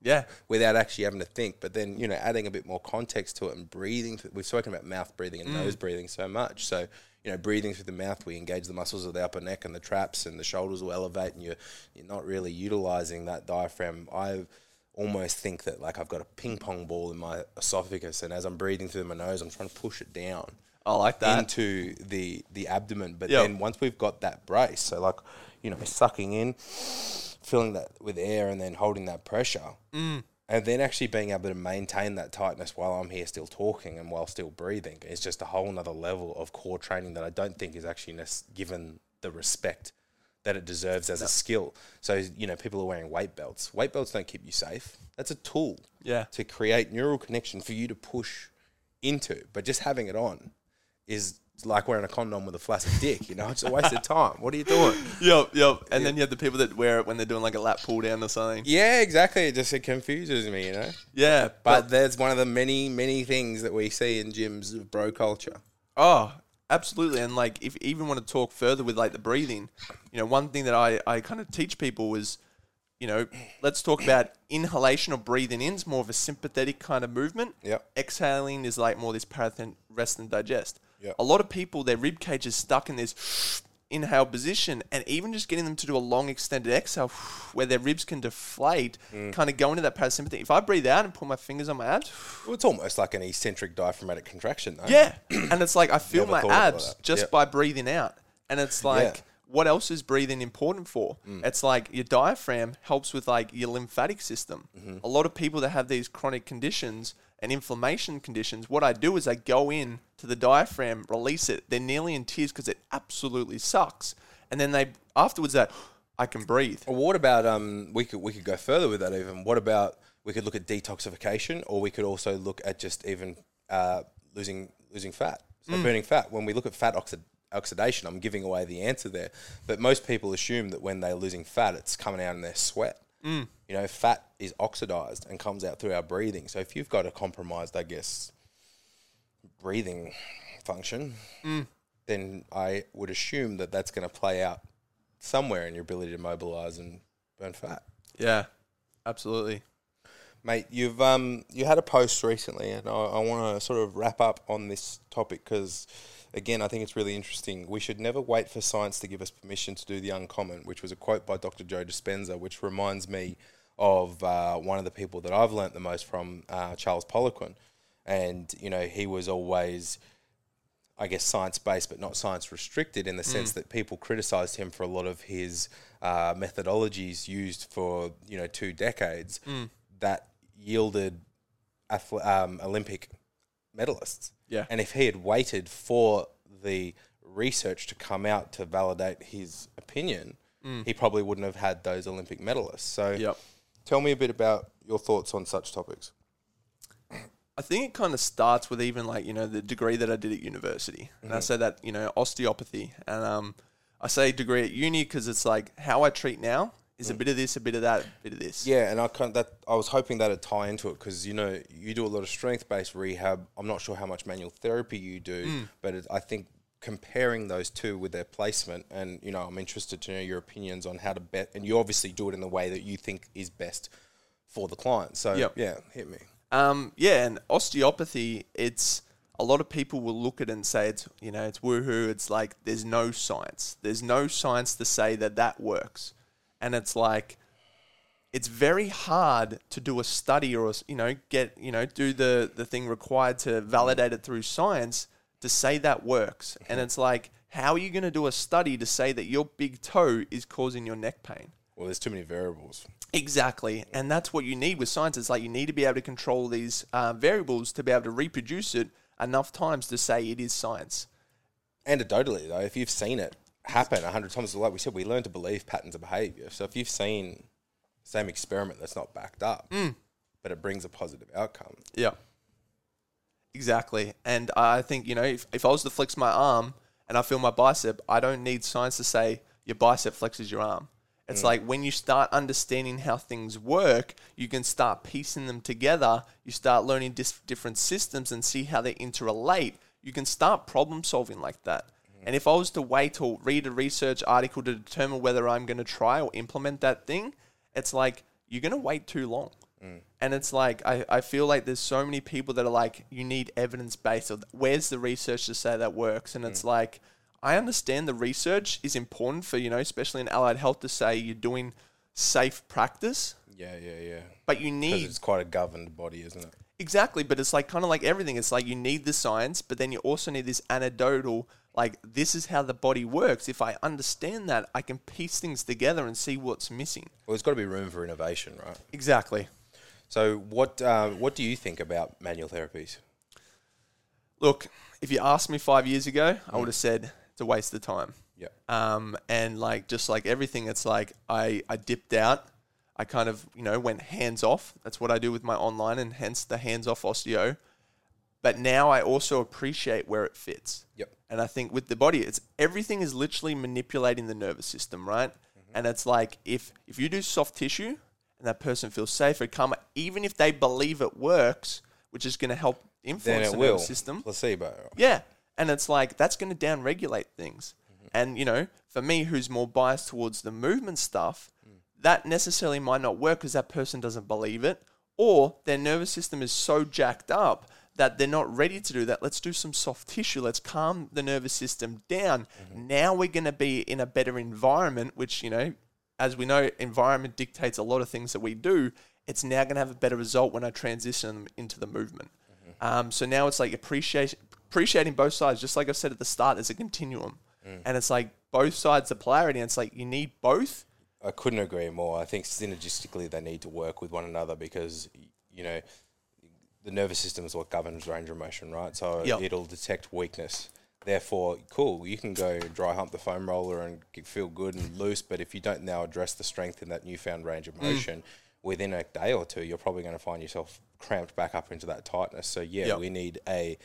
yeah, without actually having to think. But then, you know, adding a bit more context to it and breathing. We've spoken about mouth breathing and mm. nose breathing so much. So, you know, breathing through the mouth, we engage the muscles of the upper neck and the traps, and the shoulders will elevate, and you're, you're not really utilizing that diaphragm. I've... almost think that like I've got a ping pong ball in my esophagus, and as I'm breathing through my nose, I'm trying to push it down. I like that. Into the, the abdomen. But yep. then once we've got that brace, so like, you know, sucking in, filling that with air and then holding that pressure mm. and then actually being able to maintain that tightness while I'm here still talking and while still breathing, is just a whole nother level of core training that I don't think is actually given the respect that it deserves as no. a skill. So, you know, people are wearing weight belts. Weight belts don't keep you safe. That's a tool yeah. to create neural connection for you to push into. But just having it on is it's like wearing a condom with a flaccid dick, you know? It's a waste of time. What are you doing? Yep, yep. And yeah. then you have the people that wear it when they're doing like a lap pull down or something. Yeah, exactly. It just it confuses me, you know? Yeah. But, but there's one of the many, many things that we see in gyms of bro culture. Oh, absolutely. And like, if you even want to talk further with like the breathing, you know, one thing that I, I kind of teach people is, you know, let's talk about inhalation or breathing in is more of a sympathetic kind of movement. Yep. Exhaling is like more this parathen rest and digest. Yep. A lot of people, their rib cage is stuck in this inhale position, and even just getting them to do a long extended exhale where their ribs can deflate, mm. kind of go into that parasympathetic. If I breathe out and put my fingers on my abs. Well, it's almost like an eccentric diaphragmatic contraction though. Yeah. And it's like I feel my abs just yep. by breathing out. And it's like... Yeah. What else is breathing important for? Mm. It's like your diaphragm helps with like your lymphatic system. Mm-hmm. A lot of people that have these chronic conditions and inflammation conditions, what I do is I go in to the diaphragm, release it. They're nearly in tears because it absolutely sucks. And then they afterwards that I can breathe. Well, what about um? We could we could go further with that even. What about we could look at detoxification, or we could also look at just even uh losing losing fat, so mm. burning fat. When we look at fat oxidation. Oxidation, I'm giving away the answer there, but most people assume that when they're losing fat, it's coming out in their sweat. Mm. You know, fat is oxidized and comes out through our breathing. So if you've got a compromised, I guess, breathing function, mm. then I would assume that that's going to play out somewhere in your ability to mobilize and burn fat. Yeah, absolutely. Mate, you've um you had a post recently, and I, I want to sort of wrap up on this topic because, again, I think it's really interesting. We should never wait for science to give us permission to do the uncommon, which was a quote by Doctor Joe Dispenza, which reminds me of uh, one of the people that I've learnt the most from, uh, Charles Poliquin. And, you know, he was always, I guess, science-based but not science-restricted in the sense mm. that people criticised him for a lot of his uh, methodologies used for, you know, two decades mm. that yielded um, Olympic medalists. Yeah. And if he had waited for the research to come out to validate his opinion, mm. he probably wouldn't have had those Olympic medalists. So yep. tell me a bit about your thoughts on such topics. I think it kind of starts with even like, you know, the degree that I did at university. And mm-hmm. I say that, you know, osteopathy. And um, I say degree at uni because it's like how I treat now. Is a bit of this, a bit of that, a bit of this. Yeah, and I can't, that I was hoping that would tie into it because, you know, you do a lot of strength-based rehab. I'm not sure how much manual therapy you do, mm. but it, I think comparing those two with their placement and, you know, I'm interested to know your opinions on how to bet. And you obviously do it in the way that you think is best for the client. So, yep. yeah, hit me. Um, yeah, and osteopathy, it's... A lot of people will look at it and say, it's, you know, it's woohoo. It's like there's no science. There's no science to say that that works. And it's like, it's very hard to do a study or, you know, get, you know, do the, the thing required to validate it through science to say that works. And it's like, how are you going to do a study to say that your big toe is causing your neck pain? Well, there's too many variables. Exactly. And that's what you need with science. It's like you need to be able to control these uh, variables to be able to reproduce it enough times to say it is science. Anecdotally, though, if you've seen it happen a hundred times, like we said, we learn to believe patterns of behavior. So if you've seen the same experiment that's not backed up, mm. but it brings a positive outcome. Yeah, exactly. And I think, you know, if, if I was to flex my arm and I feel my bicep, I don't need science to say your bicep flexes your arm. It's mm. like when you start understanding how things work, you can start piecing them together. You start learning dis- different systems and see how they interrelate. You can start problem solving like that. And if I was to wait or read a research article to determine whether I'm going to try or implement that thing, it's like, you're going to wait too long. Mm. And it's like, I, I feel like there's so many people that are like, you need evidence-based, or where's the research to say that works? And mm. it's like, I understand the research is important for, you know, especially in allied health to say you're doing safe practice. Yeah, yeah, yeah. But you need... Because it's quite a governed body, isn't it? Exactly. But it's like kind of like everything. It's like you need the science, but then you also need this anecdotal... Like, this is how the body works. If I understand that, I can piece things together and see what's missing. Well, there's got to be room for innovation, right? Exactly. So what uh, what do you think about manual therapies? Look, if you asked me five years ago, mm. I would have said it's a waste of time. Yeah. Um, and, like, just like everything, it's like I, I dipped out. I kind of, you know, went hands-off. That's what I do with my online, and hence the hands-off osteo. But now I also appreciate where it fits. Yep. And I think with the body, it's everything is literally manipulating the nervous system, right? Mm-hmm. And it's like if if you do soft tissue and that person feels safer, calmer, even if they believe it works, which is going to help influence the nervous system. Placebo. Yeah. And it's like that's going to down-regulate things. Mm-hmm. And, you know, for me, who's more biased towards the movement stuff, mm. that necessarily might not work because that person doesn't believe it, or their nervous system is so jacked up that they're not ready to do that. Let's do some soft tissue. Let's calm the nervous system down. Mm-hmm. Now we're going to be in a better environment, which, you know, as we know, environment dictates a lot of things that we do. It's now going to have a better result when I transition them into the movement. Mm-hmm. Um, so now it's like appreciation, appreciating both sides. Just like I said at the start, it's a continuum. Mm. And it's like both sides of polarity. And it's like you need both. I couldn't agree more. I think synergistically they need to work with one another because, you know, the nervous system is what governs range of motion, right? So yep. it'll detect weakness. Therefore, cool, you can go dry hump the foam roller and feel good and loose, but if you don't now address the strength in that newfound range of motion, mm. within a day or two, you're probably going to find yourself cramped back up into that tightness. So yeah, yep. we need a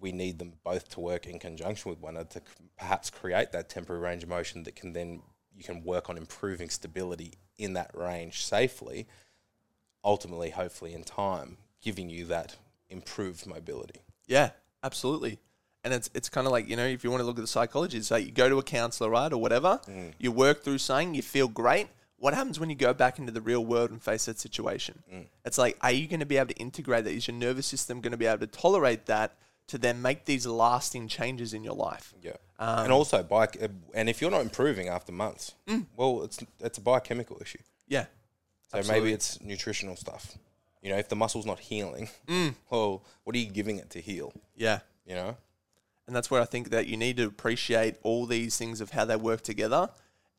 we need them both to work in conjunction with one another to perhaps create that temporary range of motion that can then you can work on improving stability in that range safely, ultimately, hopefully in time, giving you that improved mobility. Yeah, absolutely. And it's it's kind of like, you know, if you want to look at the psychology, it's like you go to a counselor, right, or whatever, mm. you work through something, you feel great. What happens when you go back into the real world and face that situation? Mm. It's like, are you going to be able to integrate that? Is your nervous system going to be able to tolerate that to then make these lasting changes in your life? Yeah. Um, and also, bio, and if you're not improving after months, mm. well, it's it's a biochemical issue. Yeah. So absolutely. Maybe it's nutritional stuff. You know, if the muscle's not healing, mm. well, what are you giving it to heal? Yeah. You know? And that's where I think that you need to appreciate all these things of how they work together.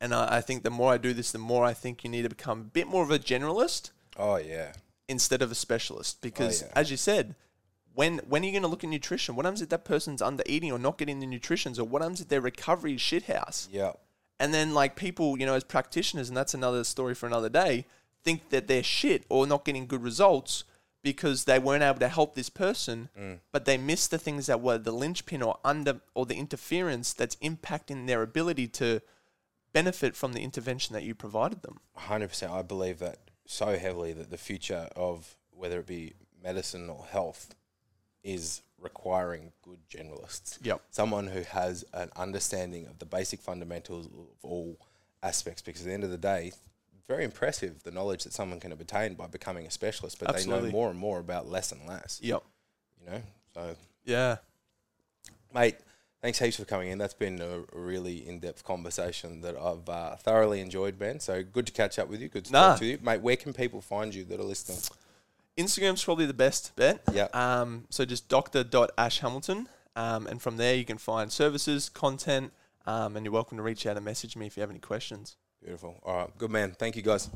And I, I think the more I do this, the more I think you need to become a bit more of a generalist. Oh, yeah. Instead of a specialist. Because oh, yeah. as you said, when when are you going to look at nutrition? What happens if that person's under eating or not getting the nutrition? Or what happens if their recovery is shithouse? Yeah. And then like people, you know, as practitioners, and that's another story for another day, think that they're shit or not getting good results because they weren't able to help this person, mm. but they missed the things that were the linchpin or under or the interference that's impacting their ability to benefit from the intervention that you provided them. one hundred percent. I believe that so heavily that the future of whether it be medicine or health is requiring good generalists. Yep. Someone who has an understanding of the basic fundamentals of all aspects, because at the end of the day, very impressive, the knowledge that someone can obtain by becoming a specialist, but absolutely. They know more and more about less and less. Yep. You know? So yeah. Mate, thanks heaps for coming in. That's been a really in-depth conversation that I've uh, thoroughly enjoyed, Ben. So good to catch up with you. Good to nah. talk to you. Mate, where can people find you that are listening? Instagram's probably the best bet. Yeah. Um, so just doctor dot ash hamilton. Um, and from there you can find services, content, um, and you're welcome to reach out and message me if you have any questions. Beautiful. All right. Good man. Thank you, guys.